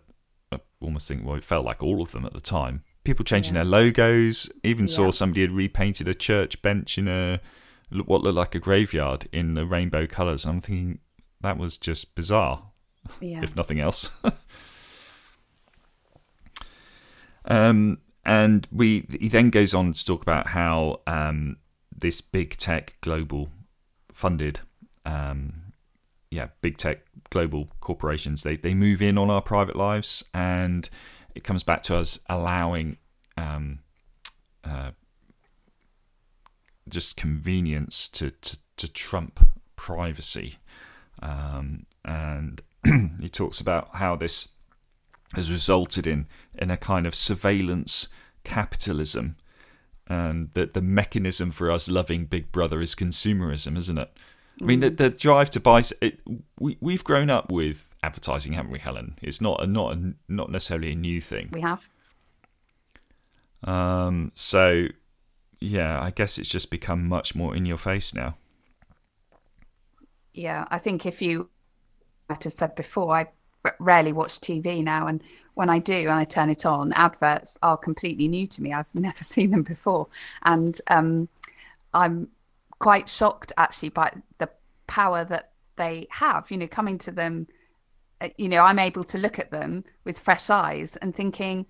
I almost think, well, it felt like all of them at the time people changing yeah. their logos. Even yeah. saw somebody had repainted a church bench in a what looked like a graveyard in the rainbow colours. I'm thinking that was just bizarre, yeah. if nothing else. um, and we he then goes on to talk about how um, this big tech global funded, um, yeah, big tech global corporations, they they move in on our private lives, and it comes back to us allowing um, uh, just convenience to, to, to trump privacy. Um, and he talks about how this has resulted in, in a kind of surveillance capitalism, and that the mechanism for us loving Big Brother is consumerism, isn't it? I mean, the, the drive to buy. It, we we've grown up with advertising, haven't we, Helen? It's not a, not a, not necessarily a new thing. We have. Um. So, yeah, I guess it's just become much more in your face now. Yeah, I think if you, might have said before, I rarely watch T V now, and when I do, and I turn it on, adverts are completely new to me. I've never seen them before, and um, I'm. quite shocked actually by the power that they have, you know, coming to them. You know, I'm able to look at them with fresh eyes and thinking,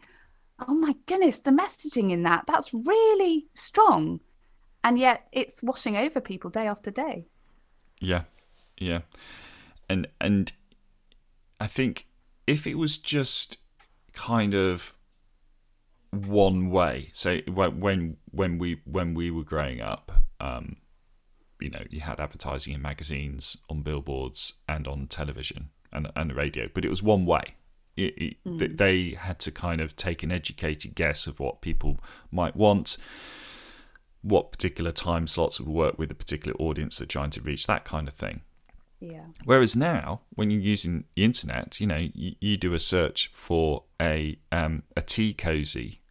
oh my goodness, the messaging in that, that's really strong. And yet it's washing over people day after day. Yeah. Yeah. And, and I think if it was just kind of one way, so when, when we, when we were growing up, um, you know, you had advertising in magazines, on billboards, and on television and and the radio, but it was one way. It, it, mm. They had to kind of take an educated guess of what people might want, what particular time slots would work with a particular audience they're trying to reach, that kind of thing. Yeah. Whereas now, when you're using the internet, you know, you, you do a search for a um a tea cozy.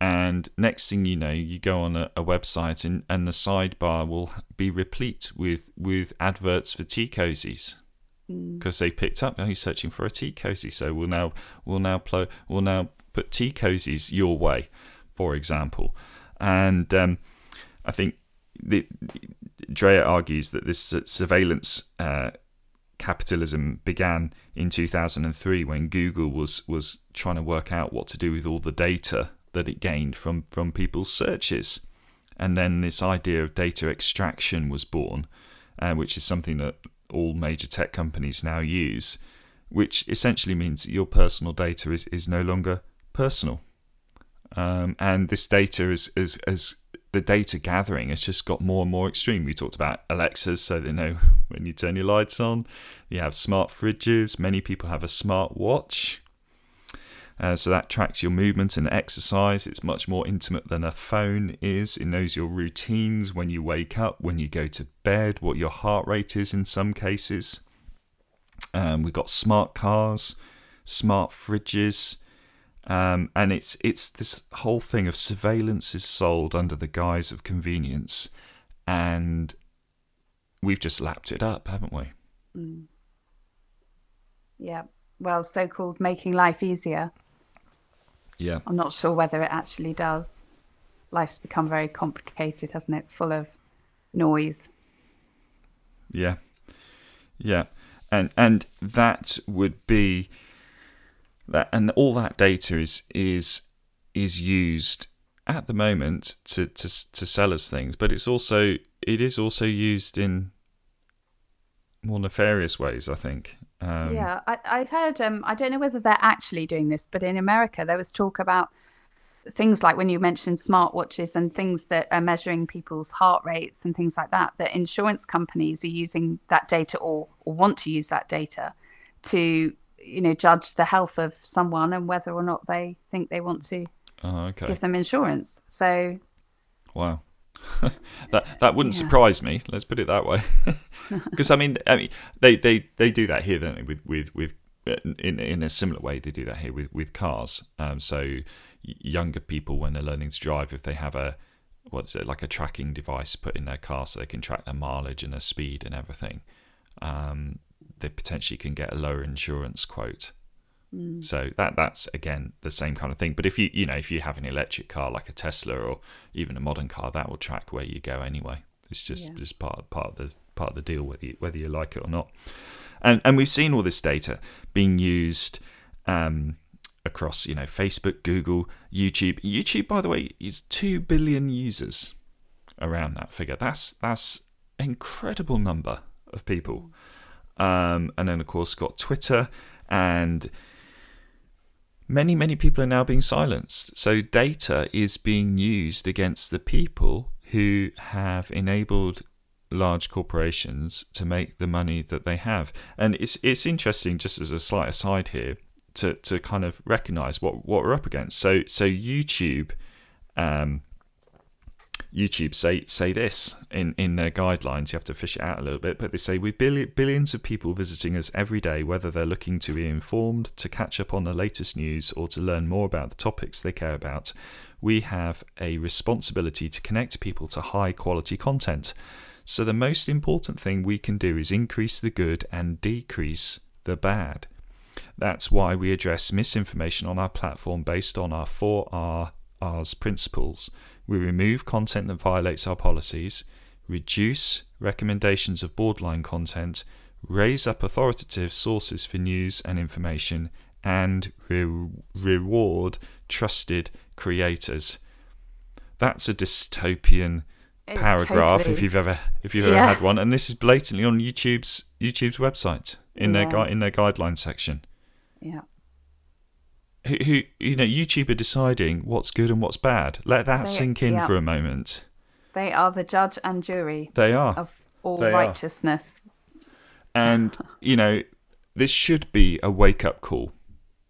And next thing you know, you go on a, a website and, and the sidebar will be replete with, with adverts for tea cozies, because mm. they picked up, oh, you're searching for a tea cozy, so we'll now we'll now pl- we'll now put tea cozies your way, for example. And um, I think the, Dreher argues that this surveillance uh, capitalism began in two thousand three when Google was was trying to work out what to do with all the data that it gained from, from people's searches. And then this idea of data extraction was born, uh, which is something that all major tech companies now use, which essentially means that your personal data is, is no longer personal. Um, and this data is, is, is the data gathering has just got more and more extreme. We talked about Alexas, so they know when you turn your lights on. You have smart fridges. Many people have a smart watch. Uh, so that tracks your movement and exercise. It's much more intimate than a phone is. It knows your routines, when you wake up, when you go to bed, what your heart rate is in some cases. Um, we've got smart cars, smart fridges. Um, and it's it's this whole thing of surveillance is sold under the guise of convenience. And we've just lapped it up, haven't we? Mm. Yeah. Well, so-called making life easier. Yeah. I'm not sure whether it actually does. Life's become very complicated, hasn't it? Full of noise. Yeah. Yeah. And and that would be that, and all that data is is is used at the moment to to to sell us things, but it's also it is also used in more nefarious ways, I think. Um, yeah, I, I heard, um, I don't know whether they're actually doing this, but in America there was talk about things like when you mentioned smartwatches and things that are measuring people's heart rates and things like that, that insurance companies are using that data or, or want to use that data to, you know, judge the health of someone and whether or not they think they want to oh, okay. give them insurance. So, wow. that that wouldn't yeah. surprise me. Let's put it that way, because I mean, I mean, they, they, they do that here, don't they? With with with in in a similar way, they do that here with with cars. Um, so younger people, when they're learning to drive, if they have a what's it like a tracking device put in their car, so they can track their mileage and their speed and everything, um, they potentially can get a lower insurance quote Mm. So that that's again the same kind of thing. But if you you know if you have an electric car like a Tesla or even a modern car, that will track where you go anyway. It's just yeah. just part part of the part of the deal, whether you, whether you like it or not. And and we've seen all this data being used um, across you know Facebook, Google, YouTube. YouTube, by the way, is two billion users around that figure. That's that's an incredible number of people. Um, and then of course got Twitter. And many, many people are now being silenced. So data is being used against the people who have enabled large corporations to make the money that they have. And it's it's interesting, just as a slight aside here, to, to kind of recognise what, what we're up against. So so YouTube, um, YouTube say say this in, in their guidelines. You have to fish it out a little bit, but they say, with billions of people visiting us every day, whether they're looking to be informed, to catch up on the latest news, or to learn more about the topics they care about, we have a responsibility to connect people to high quality content. So the most important thing we can do is increase the good and decrease the bad. That's why we address misinformation on our platform based on our four R's principles. We remove content that violates our policies, reduce recommendations of borderline content, raise up authoritative sources for news and information, and re- reward trusted creators. That's a dystopian it's paragraph totally. if you've ever if you've yeah. ever had one, and this is blatantly on YouTube's YouTube's website in yeah. their gui- in their guidelines section. Yeah. Who, who you know, YouTube are deciding what's good and what's bad. Let that they, sink in yeah. for a moment. They are the judge and jury. They are of all they righteousness. Are. And you know, this should be a wake-up call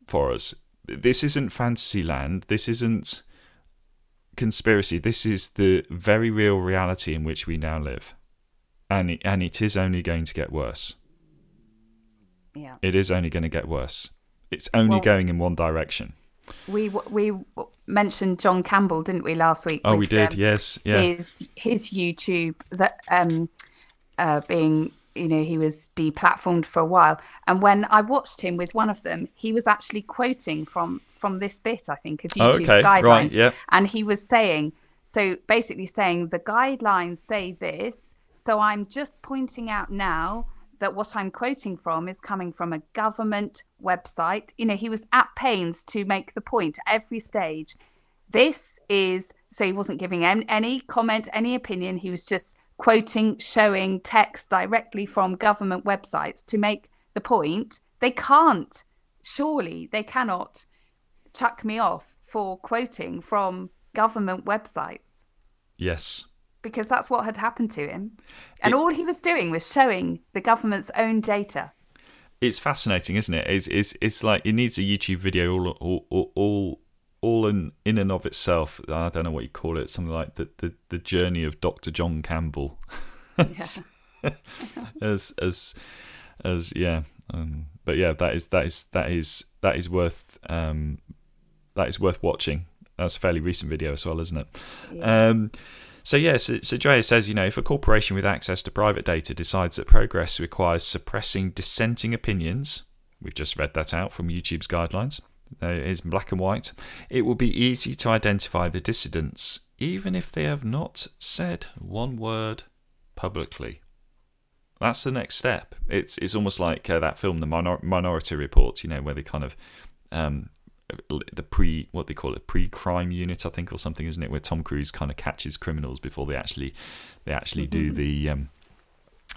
for us. This isn't fantasy land. This isn't conspiracy. This is the very real reality in which we now live, and it, and it is only going to get worse. Yeah, it is only going to get worse. It's only well, going in one direction. We we mentioned John Campbell, didn't we, last week? Oh, with, we did. Um, yes, yeah. His his YouTube that um, uh, being you know he was deplatformed for a while, and when I watched him with one of them, he was actually quoting from from this bit I think of YouTube's oh, okay. guidelines, right, yeah. and he was saying so basically saying the guidelines say this, so I'm just pointing out now that what I'm quoting from is coming from a government website. You know, he was at pains to make the point at every stage. This is, so he wasn't giving any comment, any opinion. He was just quoting, showing text directly from government websites to make the point. They can't, surely they cannot chuck me off for quoting from government websites. Yes. Because that's what had happened to him. And it, all he was doing was showing the government's own data. It's fascinating, isn't it? It's, it's, it's like it needs a YouTube video all all all, all, all in, in and of itself. I don't know what you call it. Something like the, the, the journey of Doctor John Campbell. as, as as as yeah. Um, but yeah, that is that is that is that is worth um, that is worth watching. That's a fairly recent video as well, isn't it? Yeah. Um, So yes, so, so Dreher says, you know, if a corporation with access to private data decides that progress requires suppressing dissenting opinions, we've just read that out from YouTube's guidelines, it is black and white, it will be easy to identify the dissidents, even if they have not said one word publicly. That's the next step. It's it's almost like uh, that film, The Minor- Minority Report, you know, where they kind of... Um, the pre what they call it pre-crime unit I think or something, isn't it, where Tom Cruise kind of catches criminals before they actually they actually do the um,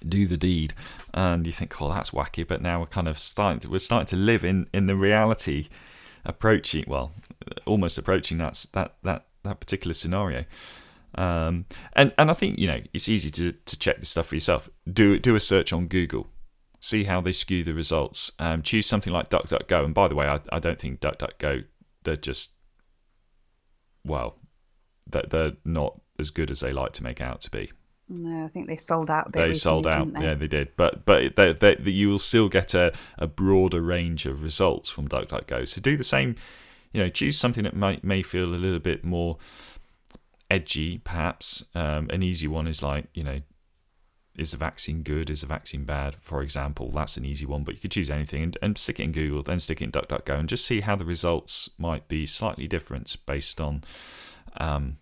do the deed, and you think, oh, that's wacky, but now we're kind of starting to, we're starting to live in, in the reality approaching well almost approaching that that that, that particular scenario. Um, and, and I think you know it's easy to, to check this stuff for yourself. Do do a search on Google. See how they skew the results. Um, choose something like DuckDuckGo. And by the way, I, I don't think DuckDuckGo, they're just, well, they're, they're not as good as they like to make out to be. No, I think they sold out. A bit they recently, sold out. They? Yeah, they did. But but they, they, they, you will still get a, a broader range of results from DuckDuckGo. So do the same. You know, choose something that might may feel a little bit more edgy, perhaps. Um, an easy one is like, you know, is a vaccine good? Is a vaccine bad? For example, that's an easy one, but you could choose anything and, and stick it in Google, then stick it in DuckDuckGo and just see how the results might be slightly different based on um,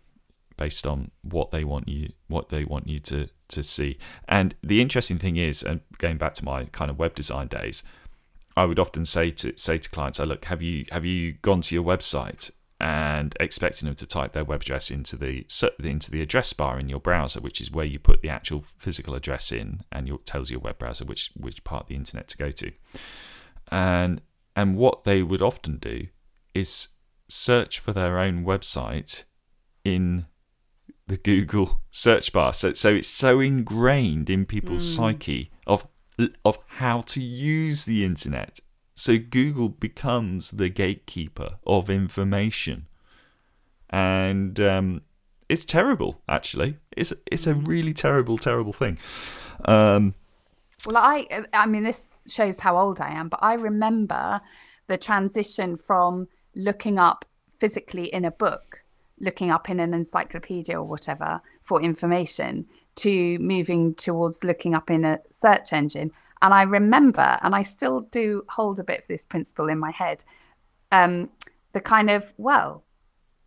based on what they want you what they want you to, to see. And the interesting thing is, and going back to my kind of web design days, I would often say to say to clients, I look, have you have you gone to your website and expecting them to type their web address into the into the address bar in your browser, which is where you put the actual physical address in, and it tells your web browser which which part of the internet to go to. And and what they would often do is search for their own website in the Google search bar. So so it's so ingrained in people's mm. psyche of of how to use the internet. So Google becomes the gatekeeper of information, and um, it's terrible. Actually, it's it's a really terrible, terrible thing. Um, well, I I mean, this shows how old I am, but I remember the transition from looking up physically in a book, looking up in an encyclopedia or whatever for information, to moving towards looking up in a search engine. And I remember, and I still do hold a bit of this principle in my head, um, the kind of, well,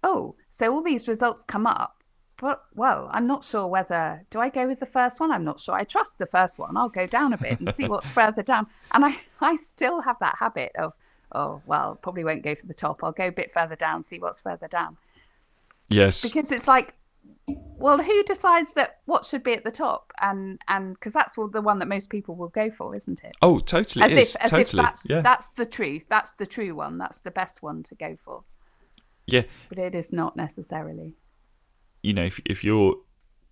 oh, so all these results come up, but, well, I'm not sure whether, do I go with the first one? I'm not sure. I trust the first one. I'll go down a bit and see what's further down. And I, I still have that habit of, oh, well, probably won't go for the top. I'll go a bit further down, see what's further down. Yes. Because it's like, well, who decides that what should be at the top? And and because that's the one that most people will go for, isn't it? Oh, totally. As is. if as totally. if that's yeah. that's the truth, that's the true one, that's the best one to go for. Yeah, but it is not necessarily. You know, if if your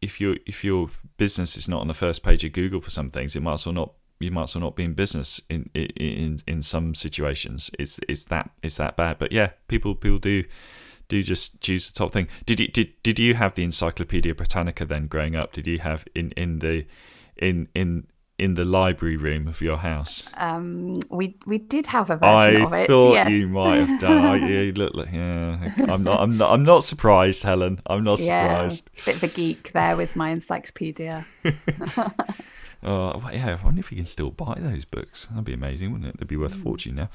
if your if your business is not on the first page of Google for some things, it might as well not. You might as well not be in business in in in some situations. It's it's that it's that bad. But yeah, people people do. Do just choose the top thing. Did you did did you have the Encyclopedia Britannica then growing up? Did you have in, in the in in in the library room of your house? Um, we we did have a version I of it. I thought yes. you might have done. I, you look like yeah. I'm not I'm not I'm not surprised, Helen. I'm not surprised. Yeah, bit of a geek there with my encyclopedia. Oh well, yeah, I wonder if you can still buy those books. That'd be amazing, wouldn't it? They'd be worth a fortune now.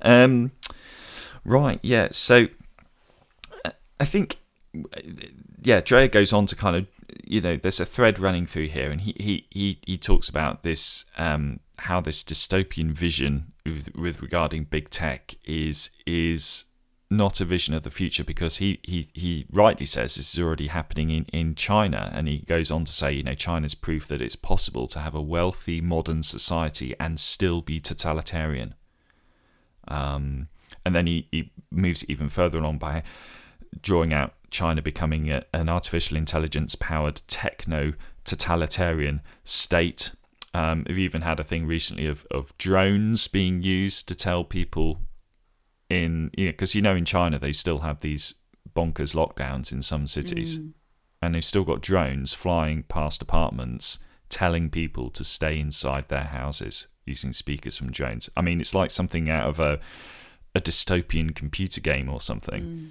Um, right, yeah. So. I think, yeah, Dreher goes on to kind of, you know, there's a thread running through here, and he he he, he talks about this um, how this dystopian vision with, with regarding big tech is is not a vision of the future, because he he he rightly says this is already happening in, in China, and he goes on to say, you know, China's proof that it's possible to have a wealthy modern society and still be totalitarian. Um, and then he he moves even further along by drawing out China becoming a, an artificial intelligence-powered techno-totalitarian state. Um, we've even had a thing recently of, of drones being used to tell people in... Because, you know, you know, in China, they still have these bonkers lockdowns in some cities. Mm. And they've still got drones flying past apartments telling people to stay inside their houses using speakers from drones. I mean, it's like something out of a, a dystopian computer game or something. Mm.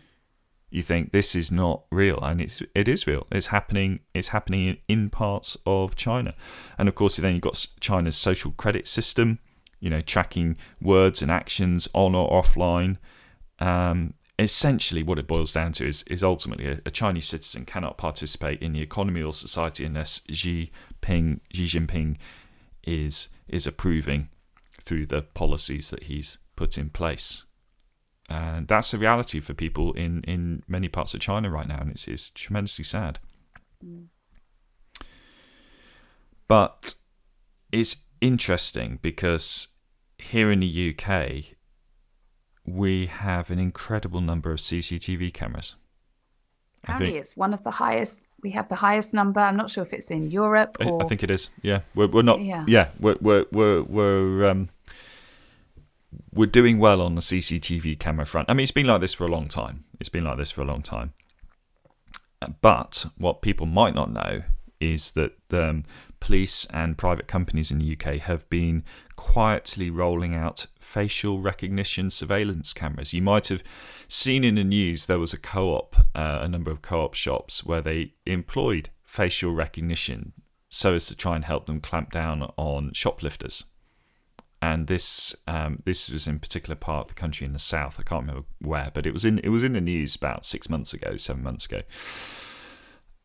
You think this is not real, and it's it is real. It's happening. It's happening in, in parts of China, and of course, then you've got China's social credit system. You know, tracking words and actions on or offline. Um, essentially, what it boils down to is is ultimately a, a Chinese citizen cannot participate in the economy or society unless Xi Jinping Xi Jinping is is approving through the policies that he's put in place. And that's a reality for people in, in many parts of China right now, and it's, it's tremendously sad. Mm. But it's interesting because here in the U K, we have an incredible number of C C T V cameras. Apparently, it's one of the highest. We have the highest number. I'm not sure if it's in Europe or... I think it is. Yeah, we're we're not. Yeah, yeah we're we're we're we're. Um, We're doing well on the C C T V camera front. I mean, it's been like this for a long time. It's been like this for a long time. But what people might not know is that um, police and private companies in the U K have been quietly rolling out facial recognition surveillance cameras. You might have seen in the news there was a co-op, uh, a number of co-op shops where they employed facial recognition so as to try and help them clamp down on shoplifters. And this um, this was in particular part of the country in the south. I can't remember where, but it was in it was in the news about six months ago, seven months ago,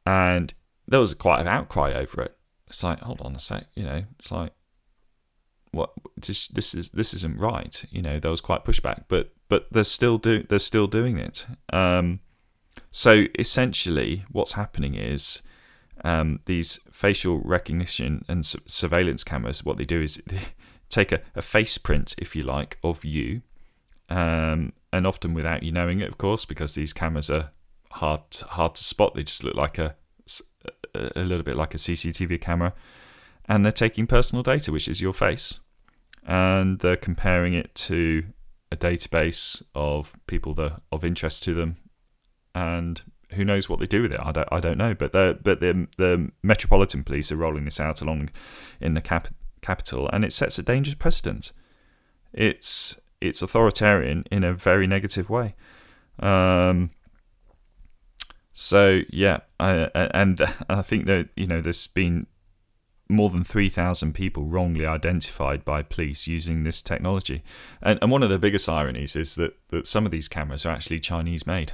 and there was quite an outcry over it. It's like, hold on a sec, you know, it's like, what? Just this is this isn't right, you know. There was quite pushback, but but they're still do they're still doing it. Um, so essentially, what's happening is. Um, these facial recognition and su- surveillance cameras, what they do is they take a, a face print, if you like, of you, um, and often without you knowing it, of course, because these cameras are hard to, hard to spot. They just look like a a little bit like a C C T V camera, and they're taking personal data, which is your face, and they're comparing it to a database of people that are of interest to them, and who knows what they do with it? I don't. I don't know. But the but the the Metropolitan Police are rolling this out along in the cap, capital, and it sets a dangerous precedent. It's it's authoritarian in a very negative way. Um. So yeah, I, and I think that, you know, there's been more than three thousand people wrongly identified by police using this technology, and and one of the biggest ironies is that that some of these cameras are actually Chinese made.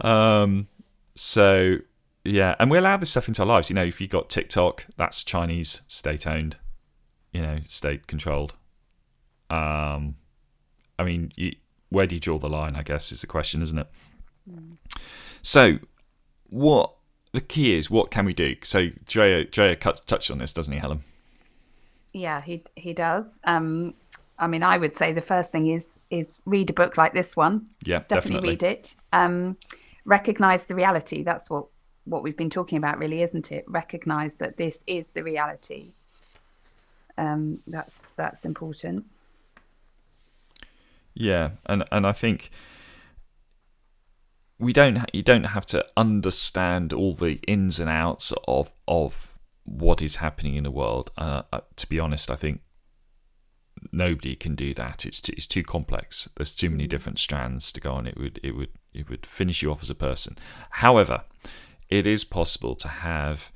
um so yeah, and we allow this stuff into our lives. You know, if you got TikTok, that's Chinese, state owned, you know, state controlled. um I mean, you, where do you draw the line, I guess, is the question, isn't it? mm. So what the key is, what can we do? So Dreher, Dreher touched on this, doesn't he, Helen? Yeah, he he does. um I mean, I would say the first thing is is read a book like this one. Yeah, definitely, definitely. read it. Um, recognize the reality. That's what, what we've been talking about, really, isn't it? Recognize that this is the reality. Um, that's that's important. Yeah, and and I think we don't ha- you don't have to understand all the ins and outs of of what is happening in the world. Uh, to be honest, I think. Nobody can do that. It's too, it's too complex. There's too many different strands to go on. It would it would it would finish you off as a person. However, it is possible to have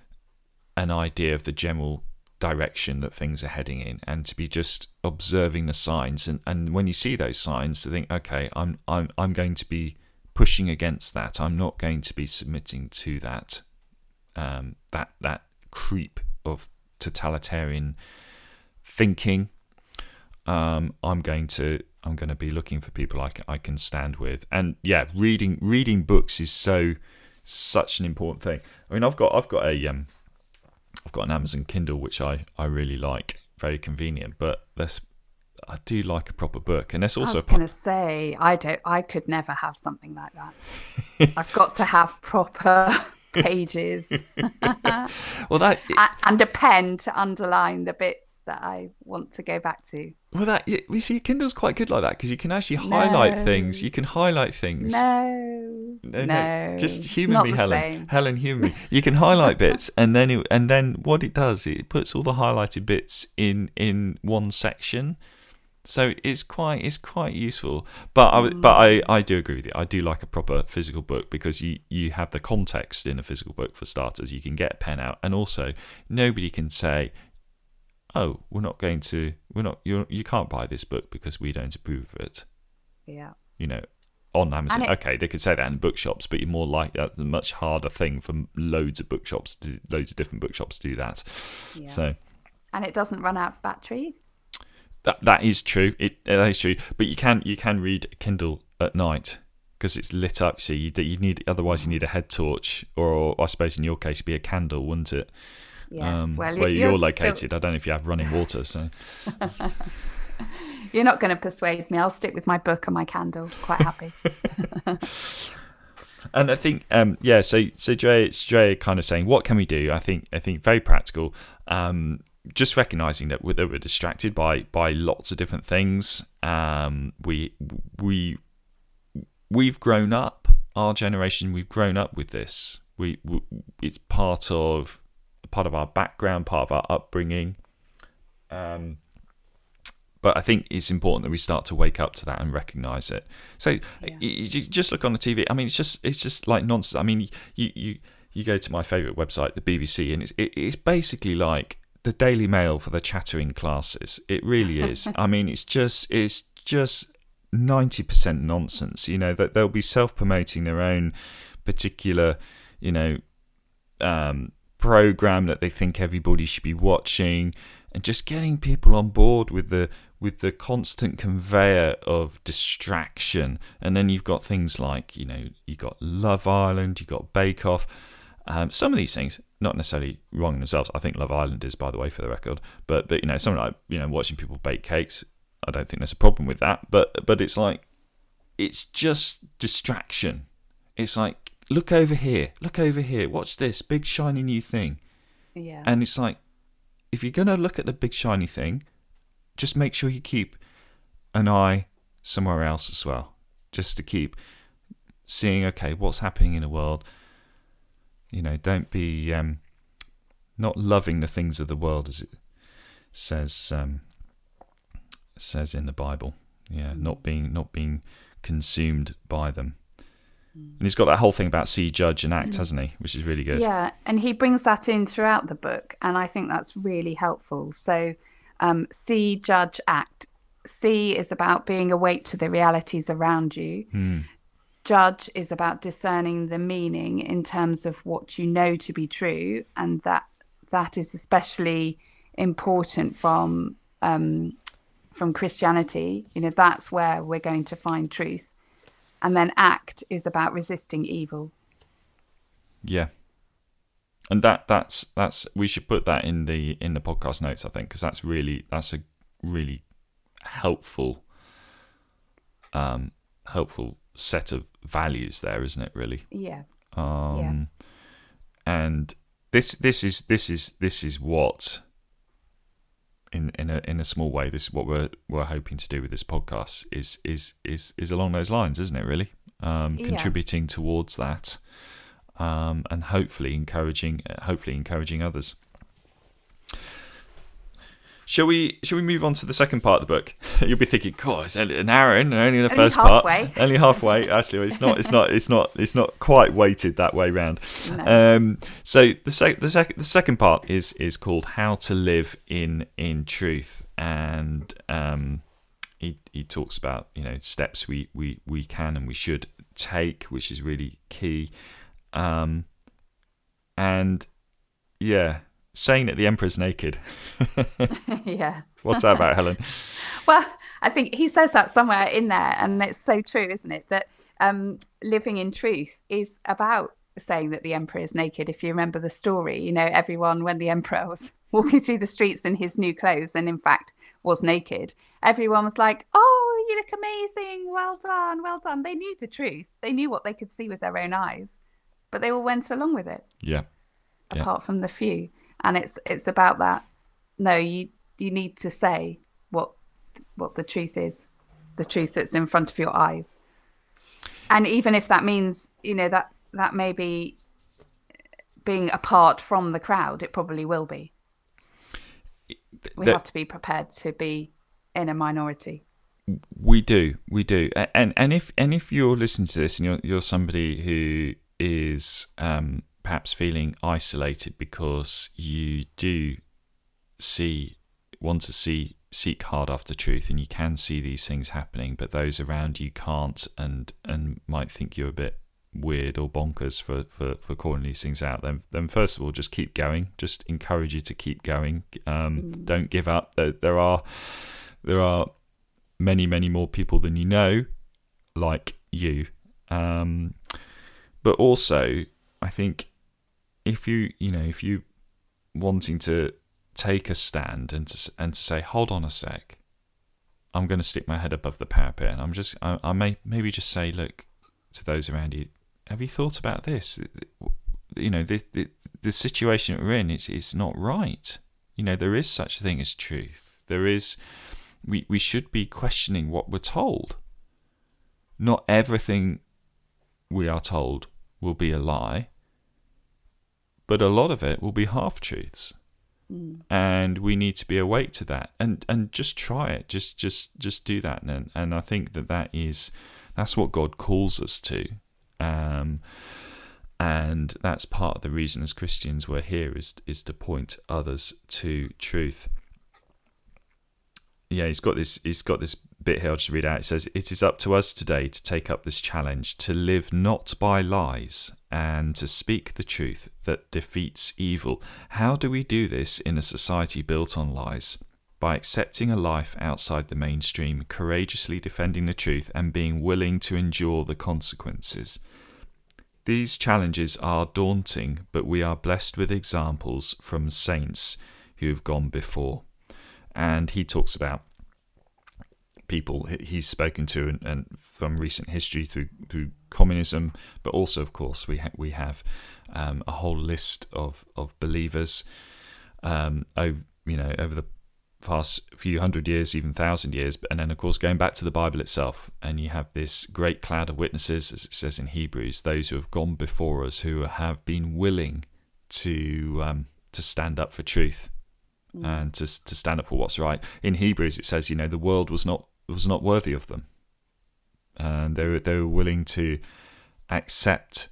an idea of the general direction that things are heading in, and to be just observing the signs. And, and when you see those signs, to think, okay, I'm I'm I'm going to be pushing against that. I'm not going to be submitting to that um, that that creep of totalitarian thinking. Um, I'm going to I'm going to be looking for people I can, I can stand with, and yeah, reading reading books is so such an important thing. I mean, I've got I've got a um, I've got an Amazon Kindle, which I, I really like, very convenient. But that's I do like a proper book, and that's also. I was going to say I don't I could never have something like that. I've got to have proper pages. Well, that and a pen to underline the bits that I want to go back to. Well, that we see Kindle's quite good like that, because you can actually highlight no. things. You can highlight things. No, no, no. no. Just humour me, Helen. Same. Helen, humour me. You can highlight bits, and then it, and then what it does, it puts all the highlighted bits in, in one section. So it's quite it's quite useful. But I mm. but I, I do agree with you. I do like a proper physical book, because you, you have the context in a physical book for starters. You can get a pen out, and also nobody can say, oh, we're not going to, we're not, you you can't buy this book because we don't approve of it. Yeah. You know, on Amazon. It, okay, they could say that in bookshops, but you're more like, that's a much harder thing for loads of bookshops, to, loads of different bookshops to do that. Yeah. So. And it doesn't run out of battery. That that is true. It that is true. But you can you can read Kindle at night, because it's lit up. So you you need otherwise you need a head torch, or I suppose in your case it'd be a candle, wouldn't it? Yes, um, well, where you're, you're located, still... I don't know if you have running water, so you're not going to persuade me. I'll stick with my book and my candle. Quite happy. And I think, um, yeah. So, so Dre, Dre, kind of saying, what can we do? I think, I think, very practical. Um, just recognizing that we're, that we're distracted by by lots of different things. Um, we we we've grown up. Our generation, we've grown up with this. We, we it's part of. part of our background, part of our upbringing. Um, but I think it's important that we start to wake up to that and recognise it. So yeah. you, you just look on the T V. I mean, it's just it's just like nonsense. I mean, you you you go to my favourite website, the B B C, and it's it, it's basically like the Daily Mail for the chattering classes. It really is. I mean, it's just it's just ninety percent nonsense. You know, that they'll be self-promoting their own particular, you know, um, program that they think everybody should be watching, and just getting people on board with the with the constant conveyor of distraction. And then you've got things like, you know, you've got Love Island, you've got Bake Off. Um, some of these things, not necessarily wrong in themselves. I think Love Island is, by the way, for the record. But, but you know, something like, you know, watching people bake cakes, I don't think there's a problem with that. But, but it's like, it's just distraction. It's like, look over here, look over here, watch this big shiny new thing. Yeah. And it's like, if you're going to look at the big shiny thing, just make sure you keep an eye somewhere else as well, just to keep seeing, okay, what's happening in the world. You know, don't be um, not loving the things of the world, as it says um, says in the Bible. Yeah, mm. not being not being consumed by them. And he's got that whole thing about see, judge, and act, hasn't he? Which is really good. Yeah, and he brings that in throughout the book, and I think that's really helpful. So, um, see, judge, act. See is about being awake to the realities around you. Mm. Judge is about discerning the meaning in terms of what you know to be true, and that that is especially important from um, from Christianity. You know, that's where we're going to find truth. And then act is about resisting evil. Yeah, and that that's that's we should put that in the in the podcast notes, I think, because that's really that's a really helpful um, helpful set of values there, isn't it? Really. Yeah. Um, yeah. And this this is this is this is what in in a in a small way, this is what we're we're hoping to do with this podcast, is is is is along those lines, isn't it, really? Um yeah. Contributing towards that, um and hopefully encouraging hopefully encouraging others. Shall we shall we move on to the second part of the book? You'll be thinking, God, it's an hour in and only in the only first halfway. part only halfway actually it's not it's not it's not it's not quite weighted that way round. No. um so the second the second the second part is is called How to Live in in Truth, and um he he talks about, you know, steps we we we can and we should take, which is really key. Um and yeah saying that the emperor's naked. Yeah. What's that about, Helen? Well, I think he says that somewhere in there, and it's so true, isn't it? That um, living in truth is about saying that the emperor is naked. If you remember the story, you know, everyone, when the emperor was walking through the streets in his new clothes and in fact was naked, everyone was like, oh, you look amazing. Well done. Well done. They knew the truth. They knew what they could see with their own eyes, but they all went along with it. Yeah. yeah. Apart from the few. And it's it's about that. No, you you need to say what what the truth is, the truth that's in front of your eyes. And even if that means, you know, that that may be being apart from the crowd, it probably will be. We the, have to be prepared to be in a minority. We do, we do. And and if and if you're listening to this and you're you're somebody who is um, perhaps feeling isolated because you do see want to see seek hard after truth, and you can see these things happening but those around you can't, and and might think you're a bit weird or bonkers for for, for calling these things out, then then first of all, just keep going. Just encourage you to keep going. Um mm. Don't give up. There, there are there are many many more people than you know like you, um but also I think if you, you know, if you wanting to take a stand and to, and to say, hold on a sec, I'm going to stick my head above the parapet, and I'm just, I, I may maybe just say, look, to those around you, have you thought about this? You know, the the, the situation that we're in, it's it's not right. You know, there is such a thing as truth. There is, we we should be questioning what we're told. Not everything we are told will be a lie, but a lot of it will be half-truths. Mm. And we need to be awake to that, and and just try it, just just just do that. And and I think that that is that's what God calls us to, um And that's part of the reason as Christians we're here, is is to point others to truth. Yeah, he's got this he's got this bit here I'll just read out. It says, "It is up to us today to take up this challenge, to live not by lies and to speak the truth that defeats evil. How do we do this in a society built on lies? By accepting a life outside the mainstream, courageously defending the truth and being willing to endure the consequences. These challenges are daunting, but we are blessed with examples from saints who have gone before." And he talks about people he's spoken to and, and from recent history through through communism, but also, of course, we ha- we have um, a whole list of of believers um, over you know over the past few hundred years, even thousand years, and then, of course, going back to the Bible itself, and you have this great cloud of witnesses, as it says in Hebrews, those who have gone before us, who have been willing to um, to stand up for truth mm. and to to stand up for what's right. In Hebrews, it says, you know, the world was not was not worthy of them, and they were, they were willing to accept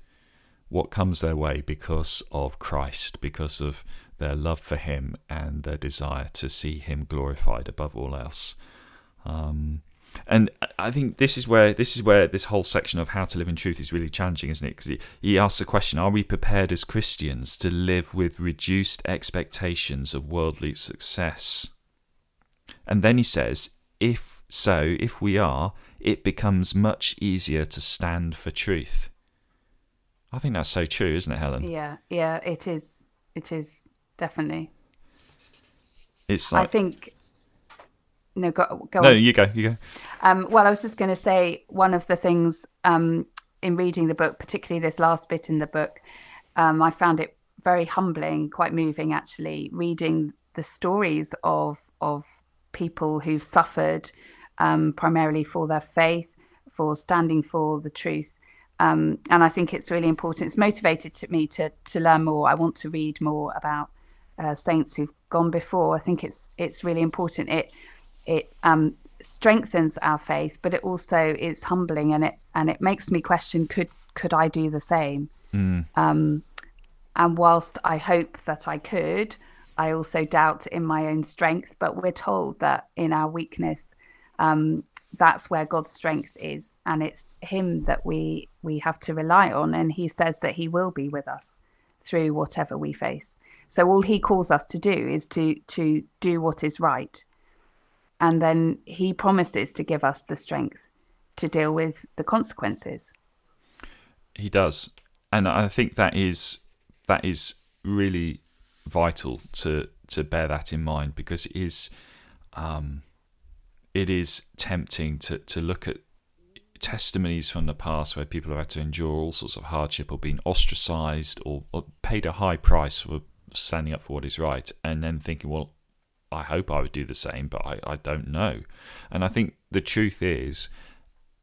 what comes their way because of Christ, because of their love for him and their desire to see him glorified above all else. Um, and I think this is where this is where this whole section of how to live in truth is really challenging, isn't it? Because he asks the question, are we prepared as Christians to live with reduced expectations of worldly success? And then he says, if so, if we are, it becomes much easier to stand for truth. I think that's so true, isn't it, Helen? Yeah, yeah, it is. It is, definitely. It's like... I think... No, go, go no, on. No, you go, you go. Um, well, I was just going to say, one of the things um, in reading the book, particularly this last bit in the book, um, I found it very humbling, quite moving, actually, reading the stories of, of people who've suffered um, primarily for their faith, for standing for the truth. Um, and I think it's really important. It's motivated to me to to learn more. I want to read more about uh, saints who've gone before. I think it's it's really important. It it um, strengthens our faith, but it also is humbling, and it and it makes me question: could could I do the same? Mm. Um, and whilst I hope that I could, I also doubt in my own strength. But we're told that in our weakness, Um, that's where God's strength is, and it's him that we we have to rely on, and he says that he will be with us through whatever we face. So all he calls us to do is to to do what is right, and then he promises to give us the strength to deal with the consequences. He does. And I think that is that is really vital to to bear that in mind, because it is um it is tempting to, to look at testimonies from the past where people have had to endure all sorts of hardship or been ostracised or, or paid a high price for standing up for what is right, and then thinking, well, I hope I would do the same, but I, I don't know. And I think the truth is,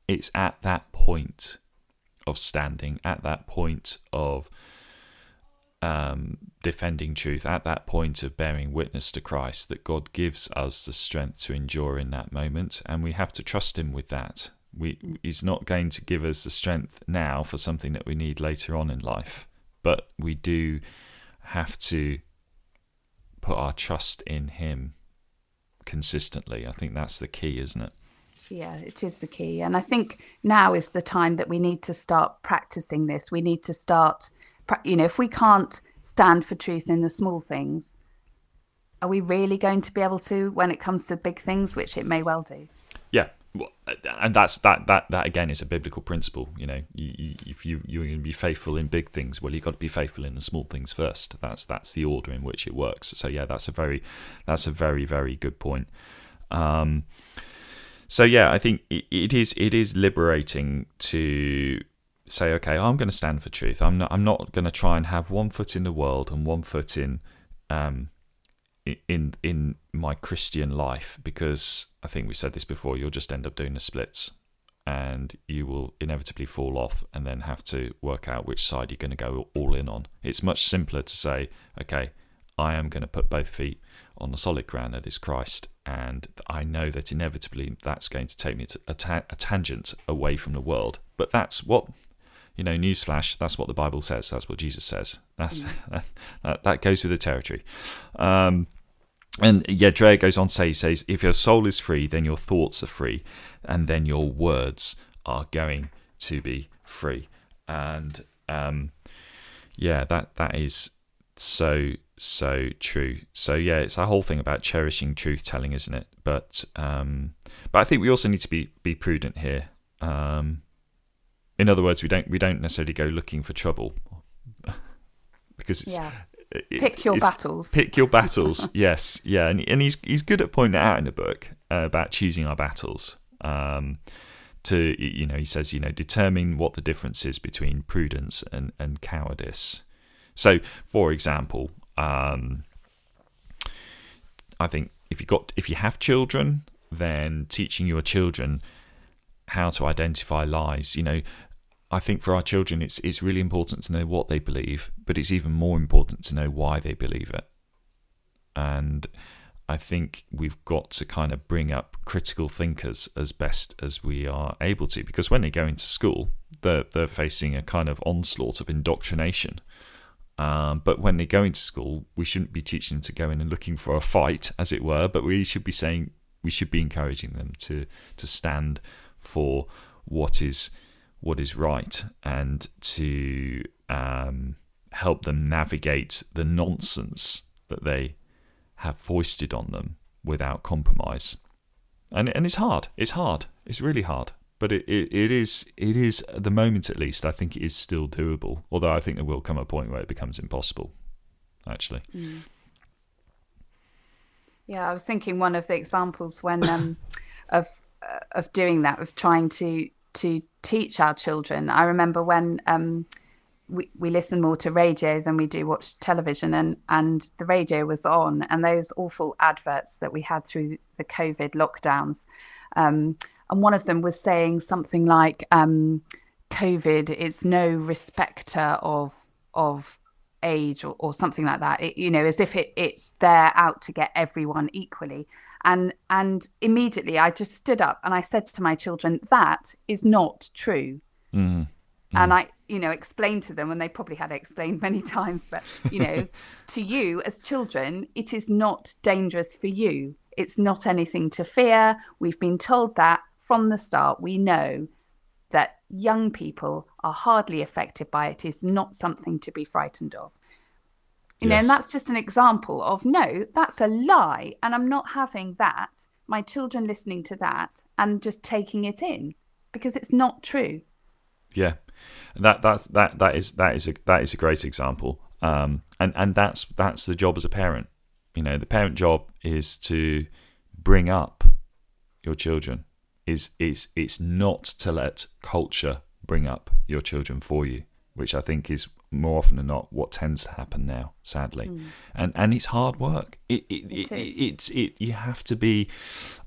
it's at that point of standing, at that point of um, defending truth, at that point of bearing witness to Christ, that God gives us the strength to endure in that moment, and we have to trust him with that. We he's not going to give us the strength now for something that we need later on in life, but we do have to put our trust in him consistently. I think that's the key, isn't it? Yeah, it is the key. And I think now is the time that we need to start practicing this. We need to start, you know, if we can't stand for truth in the small things, are we really going to be able to when it comes to big things, which it may well do? Yeah, well, and that's that that that again is a biblical principle. You know, you, you, if you you're going to be faithful in big things, well, you've got to be faithful in the small things first. That's that's the order in which it works. So yeah, that's a very that's a very very good point. Um, so yeah, I think it, it is it is liberating to say, okay, I'm going to stand for truth. I'm not. I'm not going to try and have one foot in the world and one foot in, um, in in my Christian life, because I think we said this before. You'll just end up doing the splits, and you will inevitably fall off, and then have to work out which side you're going to go all in on. It's much simpler to say, okay, I am going to put both feet on the solid ground that is Christ, and I know that inevitably that's going to take me to a, ta- a tangent away from the world. But that's what. you know, newsflash, that's what the Bible says. That's what Jesus says. That's mm. that, that goes with the territory. Um, and yeah, Dreher goes on to say, he says, if your soul is free, then your thoughts are free, and then your words are going to be free. And um, yeah, that that is so, so true. So yeah, it's that whole thing about cherishing truth-telling, isn't it? But um, but I think we also need to be be prudent here. Um, in other words, we don't we don't necessarily go looking for trouble, because it's... Yeah. Pick your it's, battles. Pick your battles. Yes, yeah, and and he's he's good at pointing that out in the book uh, about choosing our battles. Um, to you know, he says, you know, determine what the difference is between prudence and, and cowardice. So, for example, um, I think if you got if you have children, then teaching your children how to identify lies, you know. I think for our children, it's it's really important to know what they believe, but it's even more important to know why they believe it. And I think we've got to kind of bring up critical thinkers as best as we are able to, because when they go into school, they're, they're facing a kind of onslaught of indoctrination. Um, but when they go into school, we shouldn't be teaching them to go in and looking for a fight, as it were, but we should be saying, we should be encouraging them to to stand for what is what is right, and to um, help them navigate the nonsense that they have foisted on them without compromise. And and it's hard. It's hard. It's really hard. But it, it, it is it is at the moment, at least, I think it is still doable. Although I think there will come a point where it becomes impossible, actually. Mm. Yeah, I was thinking one of the examples when um, of uh, of doing that, of trying to to teach our children. I remember when um, we, we listen more to radio than we do watch television, and, and the radio was on, and those awful adverts that we had through the COVID lockdowns. Um, and one of them was saying something like, um, COVID is no respecter of of age, or, or something like that. It, you know, as if it, it's there out to get everyone equally. And and immediately I just stood up and I said to my children, that is not true. Mm-hmm. Mm-hmm. And I, you know, explained to them, and they probably had it explained many times, but, you know, to you as children, it is not dangerous for you. It's not anything to fear. We've been told that from the start. We know that young people are hardly affected by it. It's not something to be frightened of. You know, yes. And that's just an example of, no, that's a lie, and I'm not having that, my children listening to that and just taking it in, because it's not true. Yeah, that that that that is that is a that is a great example, um, and and that's that's the job as a parent. You know, the parent job is to bring up your children. Is is it's not to let culture bring up your children for you, which I think is, more often than not, what tends to happen now, sadly. Mm. And and it's hard work. It it it, it, it, it it you have to be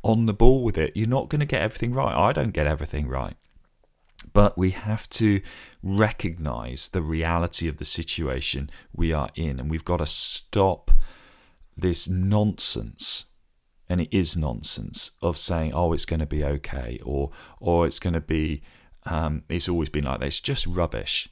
on the ball with it. You're not going to get everything right. I don't get everything right. But we have to recognise the reality of the situation we are in, and we've got to stop this nonsense, and it is nonsense, of saying, oh, it's going to be okay, or or it's going to be, um, it's always been like this. Just rubbish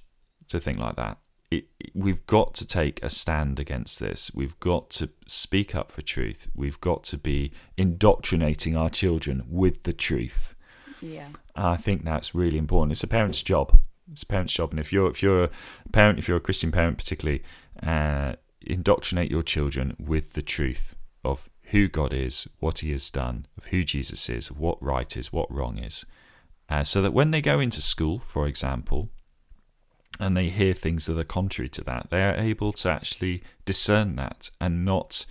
to think like that. It, it, we've got to take a stand against this. We've got to speak up for truth. We've got to be indoctrinating our children with the truth. Yeah, I think that's really important. It's a parent's job. It's a parent's job. And if you're if you're a parent, if you're a Christian parent particularly, uh, indoctrinate your children with the truth of who God is, what He has done, of who Jesus is, of what right is, what wrong is, uh, so that when they go into school, for example, and they hear things that are contrary to that, they are able to actually discern that and not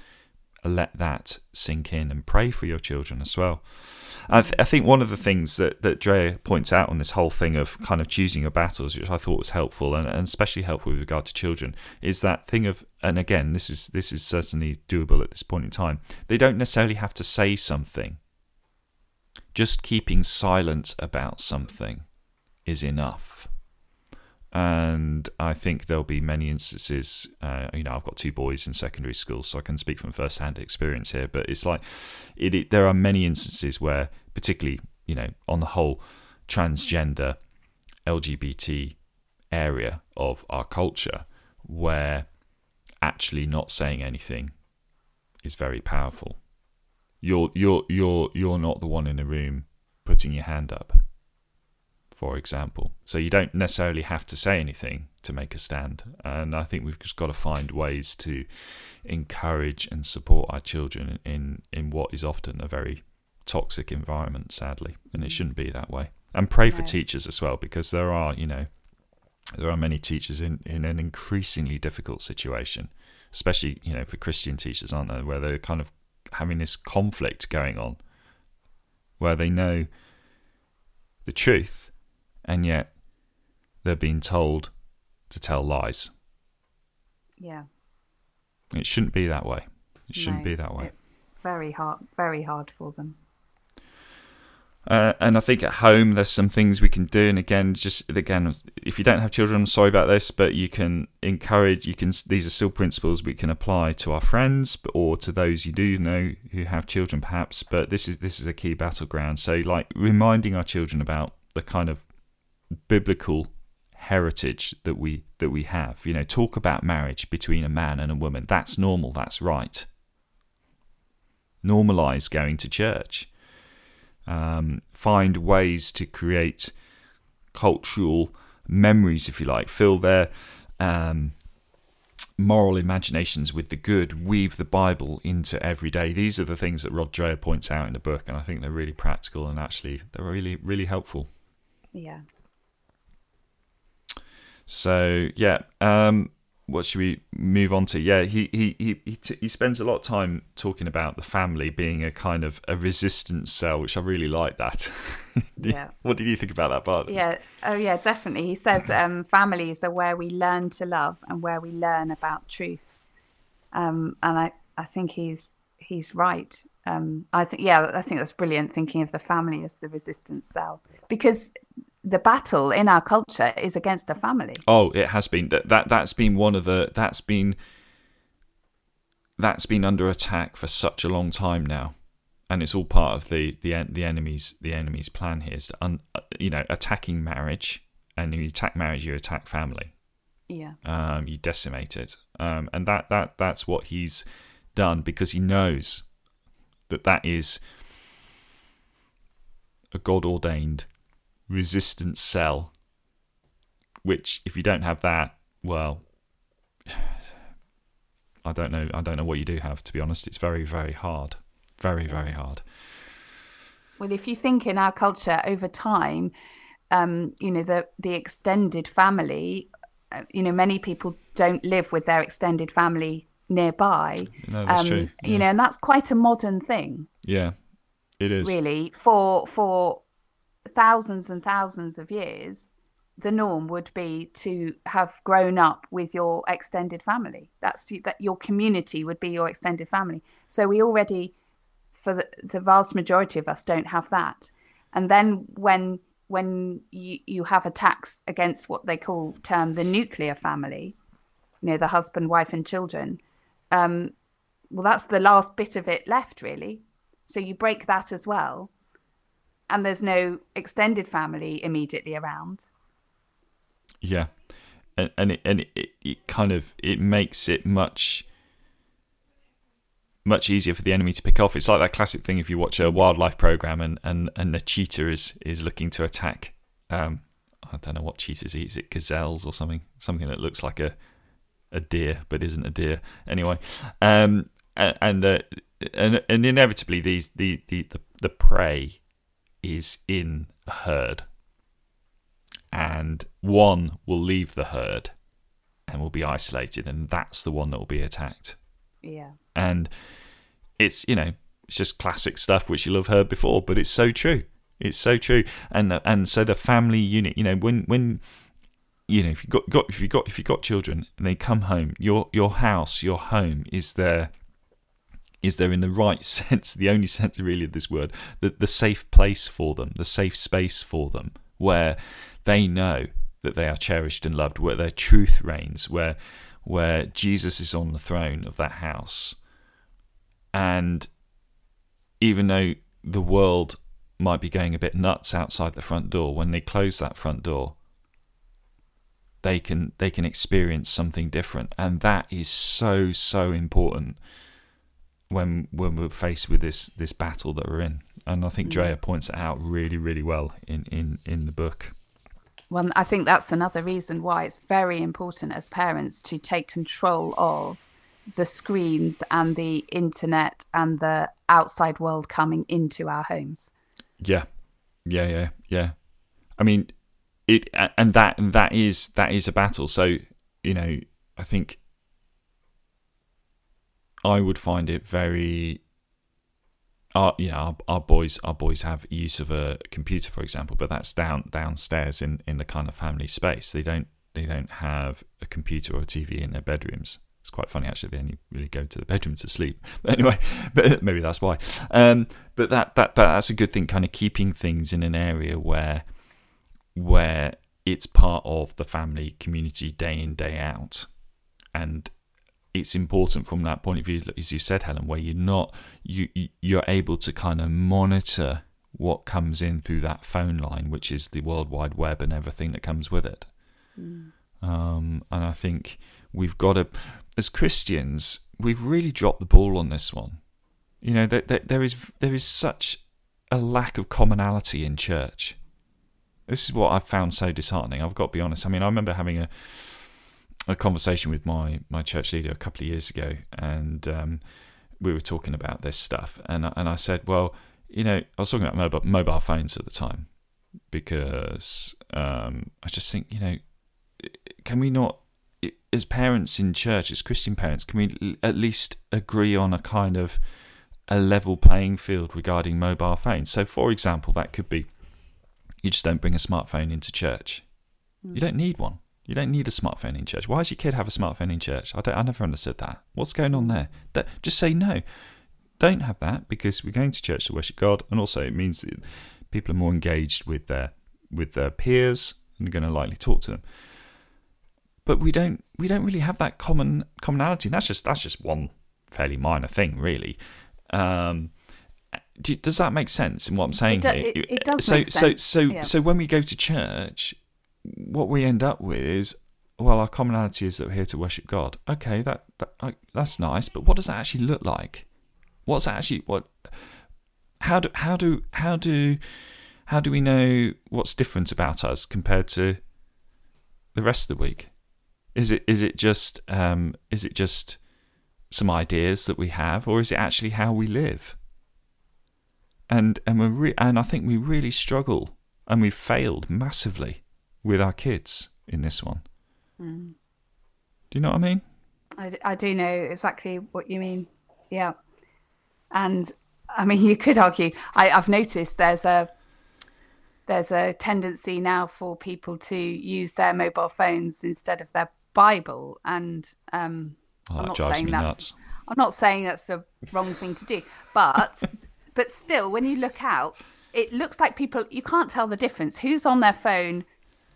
let that sink in. And pray for your children as well. I, th- I think one of the things that, that Dreher points out on this whole thing of kind of choosing your battles, which I thought was helpful, and, and especially helpful with regard to children, is that thing of, and again, this is this is certainly doable at this point in time, they don't necessarily have to say something. Just keeping silent about something is enough. And I think there'll be many instances, uh, you know, I've got two boys in secondary school, so I can speak from first-hand experience here, but it's like it, it, there are many instances where, particularly, you know, on the whole, transgender, L G B T area of our culture where actually not saying anything is very powerful. You're you're you're you're not the one in the room putting your hand up, for example. So you don't necessarily have to say anything to make a stand. And I think we've just got to find ways to encourage and support our children in in what is often a very toxic environment, sadly. And it shouldn't be that way. And pray for teachers as well, because there are, you know, there are many teachers in, in an increasingly difficult situation, especially, you know, for Christian teachers, aren't there, where they're kind of having this conflict going on where they know the truth and yet they're being told to tell lies. Yeah. It shouldn't be that way. It shouldn't no, be that way. It's very hard, very hard for them. Uh, and I think at home there's some things we can do. And again, just again, if you don't have children, I'm sorry about this, but you can encourage. You can. These are still principles we can apply to our friends or to those you do know who have children, perhaps. But this is this is a key battleground. So, like reminding our children about the kind of biblical heritage that we that we have. You know, talk about marriage between a man and a woman. That's normal. That's right. Normalize going to church. Um, find ways to create cultural memories, if you like, fill their um, moral imaginations with the good, weave the Bible into everyday. These are the things that Rod Dreher points out in the book, and I think they're really practical and actually they're really, really helpful. Yeah. So, yeah, um, what should we move on to? Yeah, he he he he, t- he spends a lot of time talking about the family being a kind of a resistance cell, which I really like that. Yeah. What did you think about that part? Yeah. Oh, yeah, definitely. He says um, families are where we learn to love and where we learn about truth. Um, and I, I think he's he's right. Um, I think yeah, I think that's brilliant. Thinking of the family as the resistance cell, because the battle in our culture is against the family. Oh, it has been that that that's been one of the that's been that's been under attack for such a long time now, and it's all part of the the the enemy's the enemy's plan here is to un, you know attacking marriage, and when you attack marriage, you attack family. Yeah. Um, you decimate it, um, and that that that's what he's done because he knows that that is a God-ordained resistance cell, which if you don't have that, well, I don't know I don't know what you do have, to be honest. It's very, very hard. Very, very hard. Well, if you think in our culture over time, um, you know, the, the extended family, you know, many people don't live with their extended family nearby. No, that's um, true. Yeah. You know, and that's quite a modern thing. Yeah, it is. Really, for for... thousands and thousands of years, the norm would be to have grown up with your extended family. That's that your community would be your extended family. So we already, for the, the vast majority of us, don't have that. And then when when you, you have attacks against what they call term the nuclear family, you know, the husband, wife, and children. Um, well, that's the last bit of it left, really. So you break that as well. And there's no extended family immediately around. Yeah, and and it, and it, it kind of it makes it much much easier for the enemy to pick off. It's like that classic thing if you watch a wildlife program and and, and the cheetah is is looking to attack. Um, I don't know what cheetahs eat. Is it gazelles or something? Something that looks like a a deer but isn't a deer. Anyway, um, and and, uh, and and inevitably these the the the, the prey is in a herd, and one will leave the herd and will be isolated, and that's the one that will be attacked. Yeah. And it's, you know, it's just classic stuff which you'll have heard before, but it's so true. It's so true. And and so the family unit, you know, when when you know if you got, got if you got if you got children and they come home, your your house, your home is their is there in the right sense, the only sense really of this word, the, the safe place for them, the safe space for them, where they know that they are cherished and loved, where their truth reigns, where where Jesus is on the throne of that house. And even though the world might be going a bit nuts outside the front door, when they close that front door, they can they can experience something different. And that is so, so important when when we're faced with this this battle that we're in. And I think Dreher points it out really, really well in, in, in the book. Well, I think that's another reason why it's very important as parents to take control of the screens and the internet and the outside world coming into our homes. Yeah, yeah, yeah, yeah. I mean, it, and that and that is that is a battle. So, you know, I think I would find it very. Our, you know, our, our boys, our boys have use of a computer, for example, but that's down downstairs in, in the kind of family space. They don't they don't have a computer or a T V in their bedrooms. It's quite funny actually. They only really go to the bedroom to sleep. But anyway, but maybe that's why. Um, but that that but that's a good thing. Kind of keeping things in an area where where it's part of the family community day in day out, and. It's important from that point of view, as you said, Helen, where you're not, you, you're able to kind of monitor what comes in through that phone line, which is the World Wide Web and everything that comes with it. Mm. Um, and I think we've got to, as Christians, we've really dropped the ball on this one. You know, that there, there, there is there is such a lack of commonality in church. This is what I've found so disheartening. I've got to be honest. I mean, I remember having a. a conversation with my, my church leader a couple of years ago, and um, we were talking about this stuff, and I, and I said, well, you know, I was talking about mobile mobile phones at the time, because um, I just think, you know, can we not, as parents in church, as Christian parents, can we at least agree on a kind of a level playing field regarding mobile phones? So, for example, that could be, you just don't bring a smartphone into church. Mm. You don't need one. You don't need a smartphone in church. Why does your kid have a smartphone in church? I don't. I never understood that. What's going on there? That, just say no. Don't have that, because we're going to church to worship God, and also it means that people are more engaged with their with their peers and are going to likely talk to them. But we don't we don't really have that common commonality. And that's just that's just one fairly minor thing, really. Um, do, does that make sense in what I'm saying? It, do, here? it, it does. So make sense. so so yeah. so when we go to church. What we end up with is, well, our commonality is that we're here to worship God. Okay, that, that I, that's nice, but what does that actually look like? What's that actually what? How do how do how do how do we know what's different about us compared to the rest of the week? Is it is it just um, is it just some ideas that we have, or is it actually how we live? And and we re- and I think we really struggle, and we've failed massively. With our kids in this one. Mm. Do you know what I mean? I, I do know exactly what you mean. Yeah. And I mean, you could argue, I, I've noticed there's a there's a tendency now for people to use their mobile phones instead of their Bible. And um, oh, I'm, not saying that's, I'm not saying that's a wrong thing to do. But but still, when you look out, it looks like people, you can't tell the difference. Who's on their phone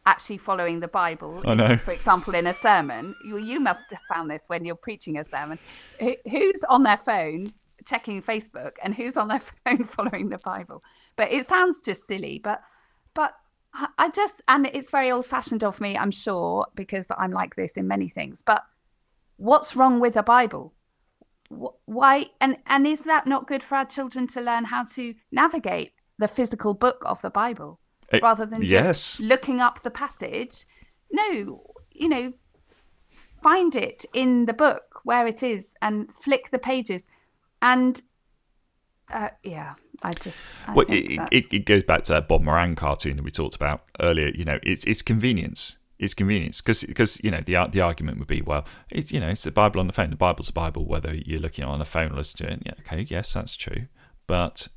actually following the Bible, oh, no. for example, in a sermon. You, you must have found this when you're preaching a sermon. Who's on their phone checking Facebook and who's on their phone following the Bible? But it sounds just silly, but but I just, and it's very old-fashioned of me, I'm sure, because I'm like this in many things, but what's wrong with a Bible? Why, and, and is that not good for our children to learn how to navigate the physical book of the Bible? Rather than just yes. looking up the passage, no, you know, find it in the book where it is and flick the pages. And uh, yeah, I just. I well, think it, it, it goes back to that Bob Moran cartoon that we talked about earlier. You know, it's it's convenience. It's convenience because because you know the the argument would be, well, it's you know it's the Bible on the phone. The Bible's a Bible whether you're looking on a phone or listening to it. Yeah, okay, yes, that's true, but.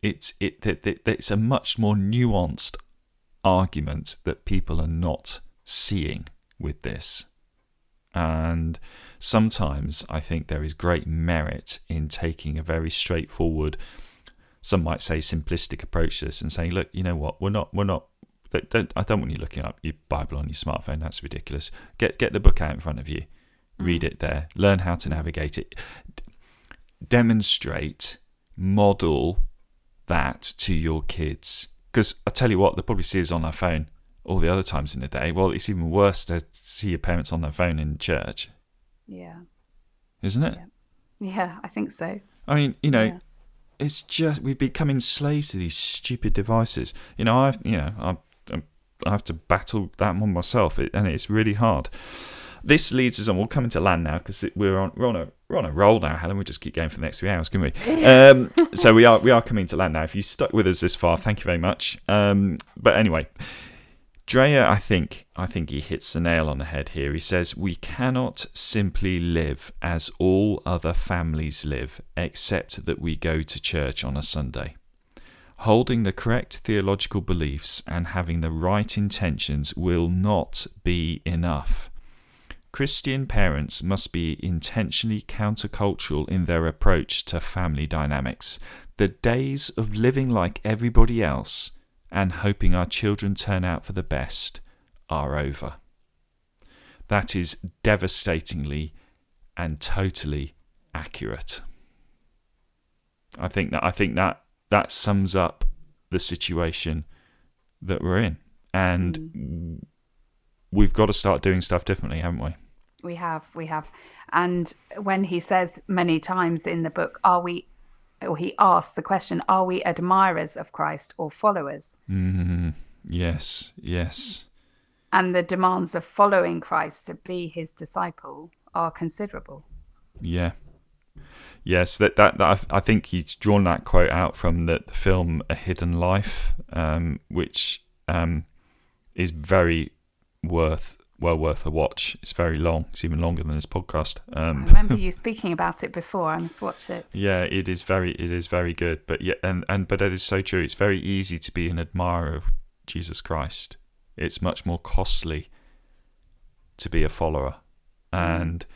It's it that it, it's a much more nuanced argument that people are not seeing with this, and sometimes I think there is great merit in taking a very straightforward, some might say simplistic approach to this, and saying, look, you know what, we're not, we're not. Don't, I don't want you looking up your Bible on your smartphone. That's ridiculous. Get get the book out in front of you, read it there, learn how to navigate it, demonstrate, model. That to your kids, because I tell you what, they'll probably see us on our phone all the other times in the day. Well, it's even worse to see your parents on their phone in church. Yeah. Isn't it? Yeah, yeah, I think so. I mean, you know, yeah. It's just, we've become enslaved to these stupid devices. You know, I've, you know, I I have to battle that one myself, and it's really hard. This leads us on. We'll come into land now because we're on we're on a we're on a roll now, Helen. We just keep going for the next three hours, can we? Um, so we are we are coming to land now. If you stuck with us this far, thank you very much. Um, but anyway, Dreher, I think I think he hits the nail on the head here. He says we cannot simply live as all other families live, except that we go to church on a Sunday. Holding the correct theological beliefs and having the right intentions will not be enough. Christian parents must be intentionally countercultural in their approach to family dynamics. The days of living like everybody else and hoping our children turn out for the best are over. That is devastatingly and totally accurate. I think that I think that That sums up the situation that we're in. And mm. we've got to start doing stuff differently, haven't we? We have, we have. And when he says many times in the book, are we, or he asks the question, are we admirers of Christ or followers? Mm. Yes, yes. And the demands of following Christ to be his disciple are considerable. Yeah. Yes, that, that that I think he's drawn that quote out from the, the film A Hidden Life, um, which um, is very worth well worth a watch. It's very long. It's even longer than this podcast. Um, I remember you speaking about it before. I must watch it. Yeah, it is very it is very good. But yeah, and, and but it is so true. It's very easy to be an admirer of Jesus Christ. It's much more costly to be a follower, and. Mm.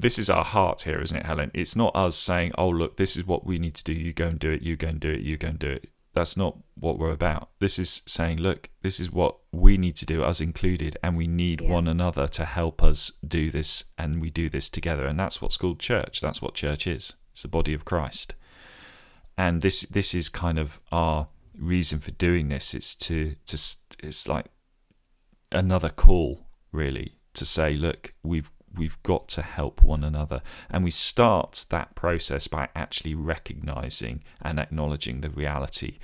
This is our heart here, isn't it, Helen? It's not us saying, oh, look, this is what we need to do. You go and do it. You go and do it. You go and do it. That's not what we're about. This is saying, look, this is what we need to do, us included, and we need yeah. one another to help us do this, and we do this together. And that's what's called church. That's what church is. It's the body of Christ. And this this is kind of our reason for doing this. It's to, to it's like another call, really, to say, look, we've We've got to help one another. And we start that process by actually recognising and acknowledging the reality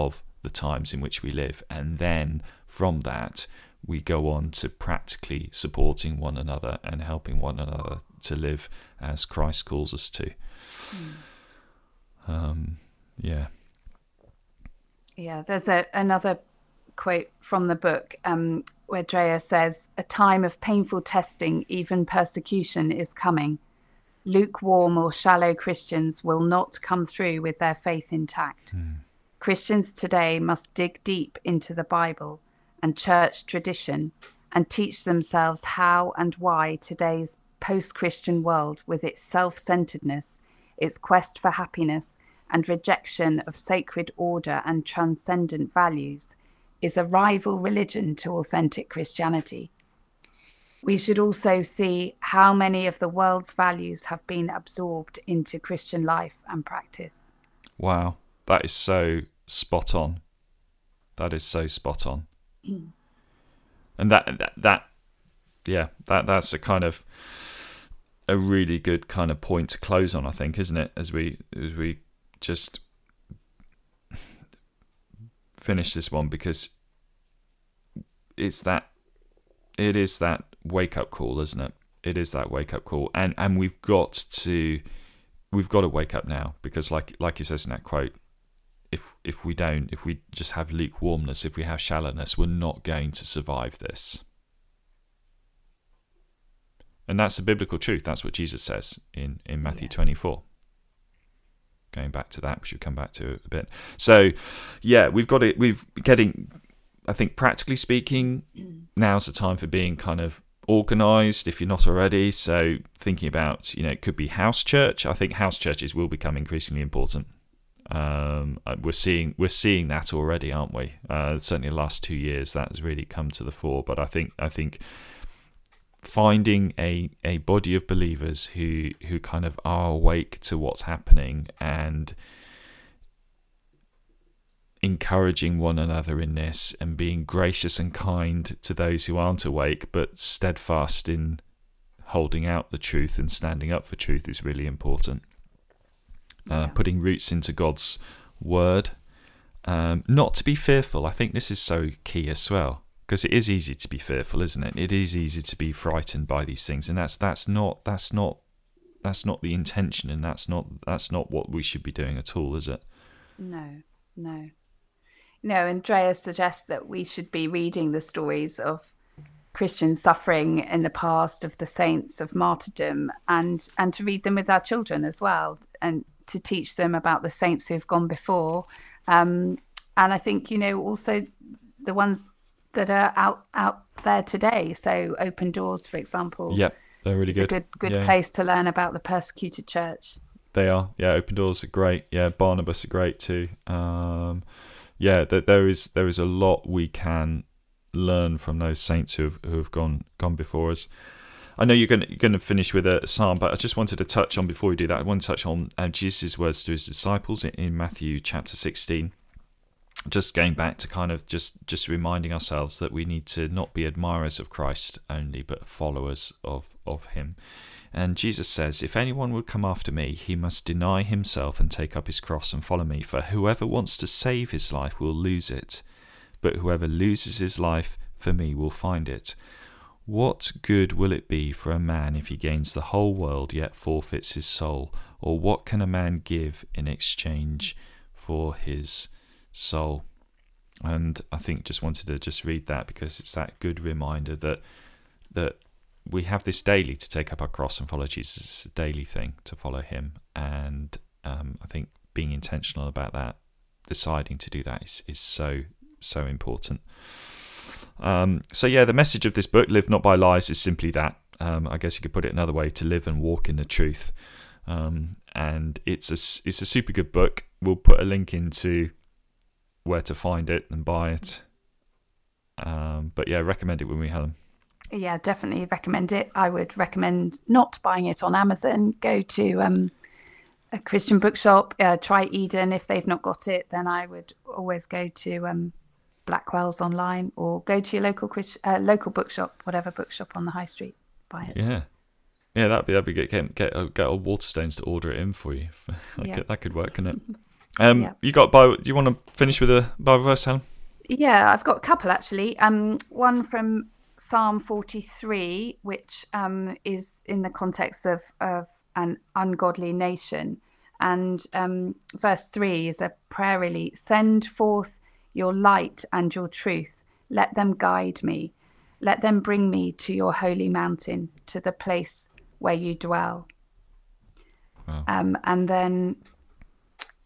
of the times in which we live. And then from that, we go on to practically supporting one another and helping one another to live as Christ calls us to. Mm. Um, yeah. Yeah, there's a, another quote from the book, um, where Dreher says, a time of painful testing, even persecution, is coming. Lukewarm or shallow Christians will not come through with their faith intact. Mm. Christians today must dig deep into the Bible and church tradition and teach themselves how and why today's post-Christian world, with its self-centeredness, its quest for happiness and rejection of sacred order and transcendent values, is a rival religion to authentic Christianity. We should also see how many of the world's values have been absorbed into Christian life and practice. Wow, that is so spot on. That is so spot on. Mm. And that, that, that, yeah, that that's a kind of a really good kind of point to close on, I think, isn't it? As we as we just finish this one, because it's that it is that wake-up call, isn't it? It is that wake-up call, and and we've got to we've got to wake up now, because like like he says in that quote, if if we don't if we just have lukewarmness, if we have shallowness, we're not going to survive this. And that's the biblical truth. That's what Jesus says in in Matthew yeah. twenty-four. Going back to that, which we'll come back to a bit. So, yeah, we've got it. We've getting, I think, practically speaking, now's the time for being kind of organised if you're not already. So, thinking about, you know, it could be house church. I think house churches will become increasingly important. Um, we're seeing we're seeing that already, aren't we? Uh, certainly, the last two years that has really come to the fore. But I think I think finding a, a body of believers who, who kind of are awake to what's happening and encouraging one another in this and being gracious and kind to those who aren't awake, but steadfast in holding out the truth and standing up for truth is really important. Uh, yeah. Putting roots into God's word. Um, not to be fearful. I think this is so key as well, because it is easy to be fearful, isn't it? It is easy to be frightened by these things, and that's that's not that's not that's not the intention, and that's not that's not what we should be doing at all, is it? No, no, no. Andrea suggests that we should be reading the stories of Christian suffering in the past, of the saints, of martyrdom, and and to read them with our children as well, and to teach them about the saints who've gone before. Um, and I think, you know, also the ones that are out, out there today. So Open Doors, for example. Yeah, they're really good. It's a good, good yeah. place to learn about the persecuted church. They are. Yeah, Open Doors are great. Yeah, Barnabas are great too. Um, yeah, th- there is there is a lot we can learn from those saints who have, who have gone gone before us. I know you're going to, you're going to finish with a psalm, but I just wanted to touch on, before we do that, I want to touch on uh, Jesus' words to his disciples in, in Matthew chapter sixteen. Just going back to kind of just, just reminding ourselves that we need to not be admirers of Christ only, but followers of, of him. And Jesus says, "If anyone would come after me, he must deny himself and take up his cross and follow me. For whoever wants to save his life will lose it, but whoever loses his life for me will find it. What good will it be for a man if he gains the whole world yet forfeits his soul? Or what can a man give in exchange for his soul?" And I think just wanted to just read that because it's that good reminder that that we have this daily to take up our cross and follow Jesus. It's a daily thing to follow him. And um, I think being intentional about that, deciding to do that is, is so, so important. Um, so yeah, the message of this book, Live Not By Lies, is simply that. Um, I guess you could put it another way, to live and walk in the truth. Um, and it's a, it's a super good book. We'll put a link into where to find it and buy it. Um, but yeah, recommend it, wouldn't we, Helen? Yeah, definitely recommend it. I would recommend not buying it on Amazon. Go to um, a Christian bookshop, uh, try Eden. If they've not got it, then I would always go to... Um, Blackwell's online, or go to your local uh, local bookshop, whatever bookshop on the high street, buy it. Yeah, yeah, that'd be that'd be good. Get get, uh, get old Waterstones to order it in for you. that, yeah. could, that could work, couldn't it? Um, yeah. You got Bible? Do you want to finish with a Bible verse, Helen? Yeah, I've got a couple actually. Um, one from Psalm forty-three, which um is in the context of of an ungodly nation, and um verse three is a prayer really. Send forth your light and your truth. Let them guide me. Let them bring me to your holy mountain, to the place where you dwell. Wow. Um, and then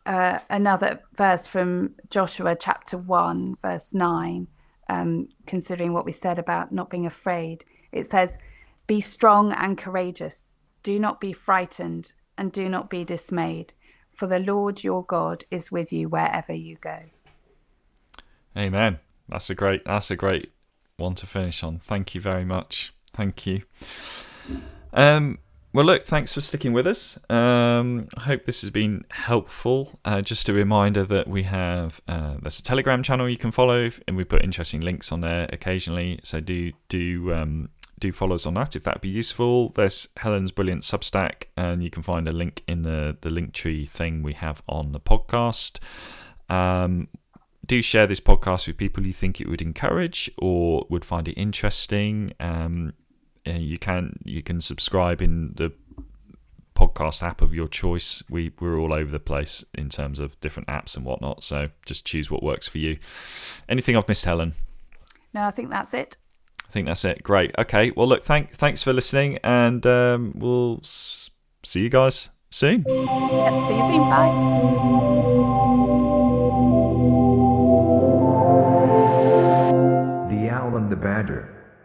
uh, another verse from Joshua chapter one, verse nine, um, considering what we said about not being afraid. It says, "Be strong and courageous. Do not be frightened and do not be dismayed. For the Lord your God is with you wherever you go." Amen. That's a great that's a great one to finish on. Thank you very much. Thank you. Um, well, look, thanks for sticking with us. Um, I hope this has been helpful. Uh, just a reminder that we have uh, there's a Telegram channel you can follow, and we put interesting links on there occasionally. So do do um, do follow us on that if that'd be useful. There's Helen's brilliant Substack, and you can find a link in the the Linktree thing we have on the podcast. Um, Do share this podcast with people you think it would encourage or would find it interesting. Um, you can you can subscribe in the podcast app of your choice. We we're all over the place in terms of different apps and whatnot. So just choose what works for you. Anything I've missed, Helen? No, I think that's it. I think that's it. Great. Okay. Well, look, thank thanks for listening, and um, we'll s- see you guys soon. Yep. See you soon. Bye. The Owl and the Badger.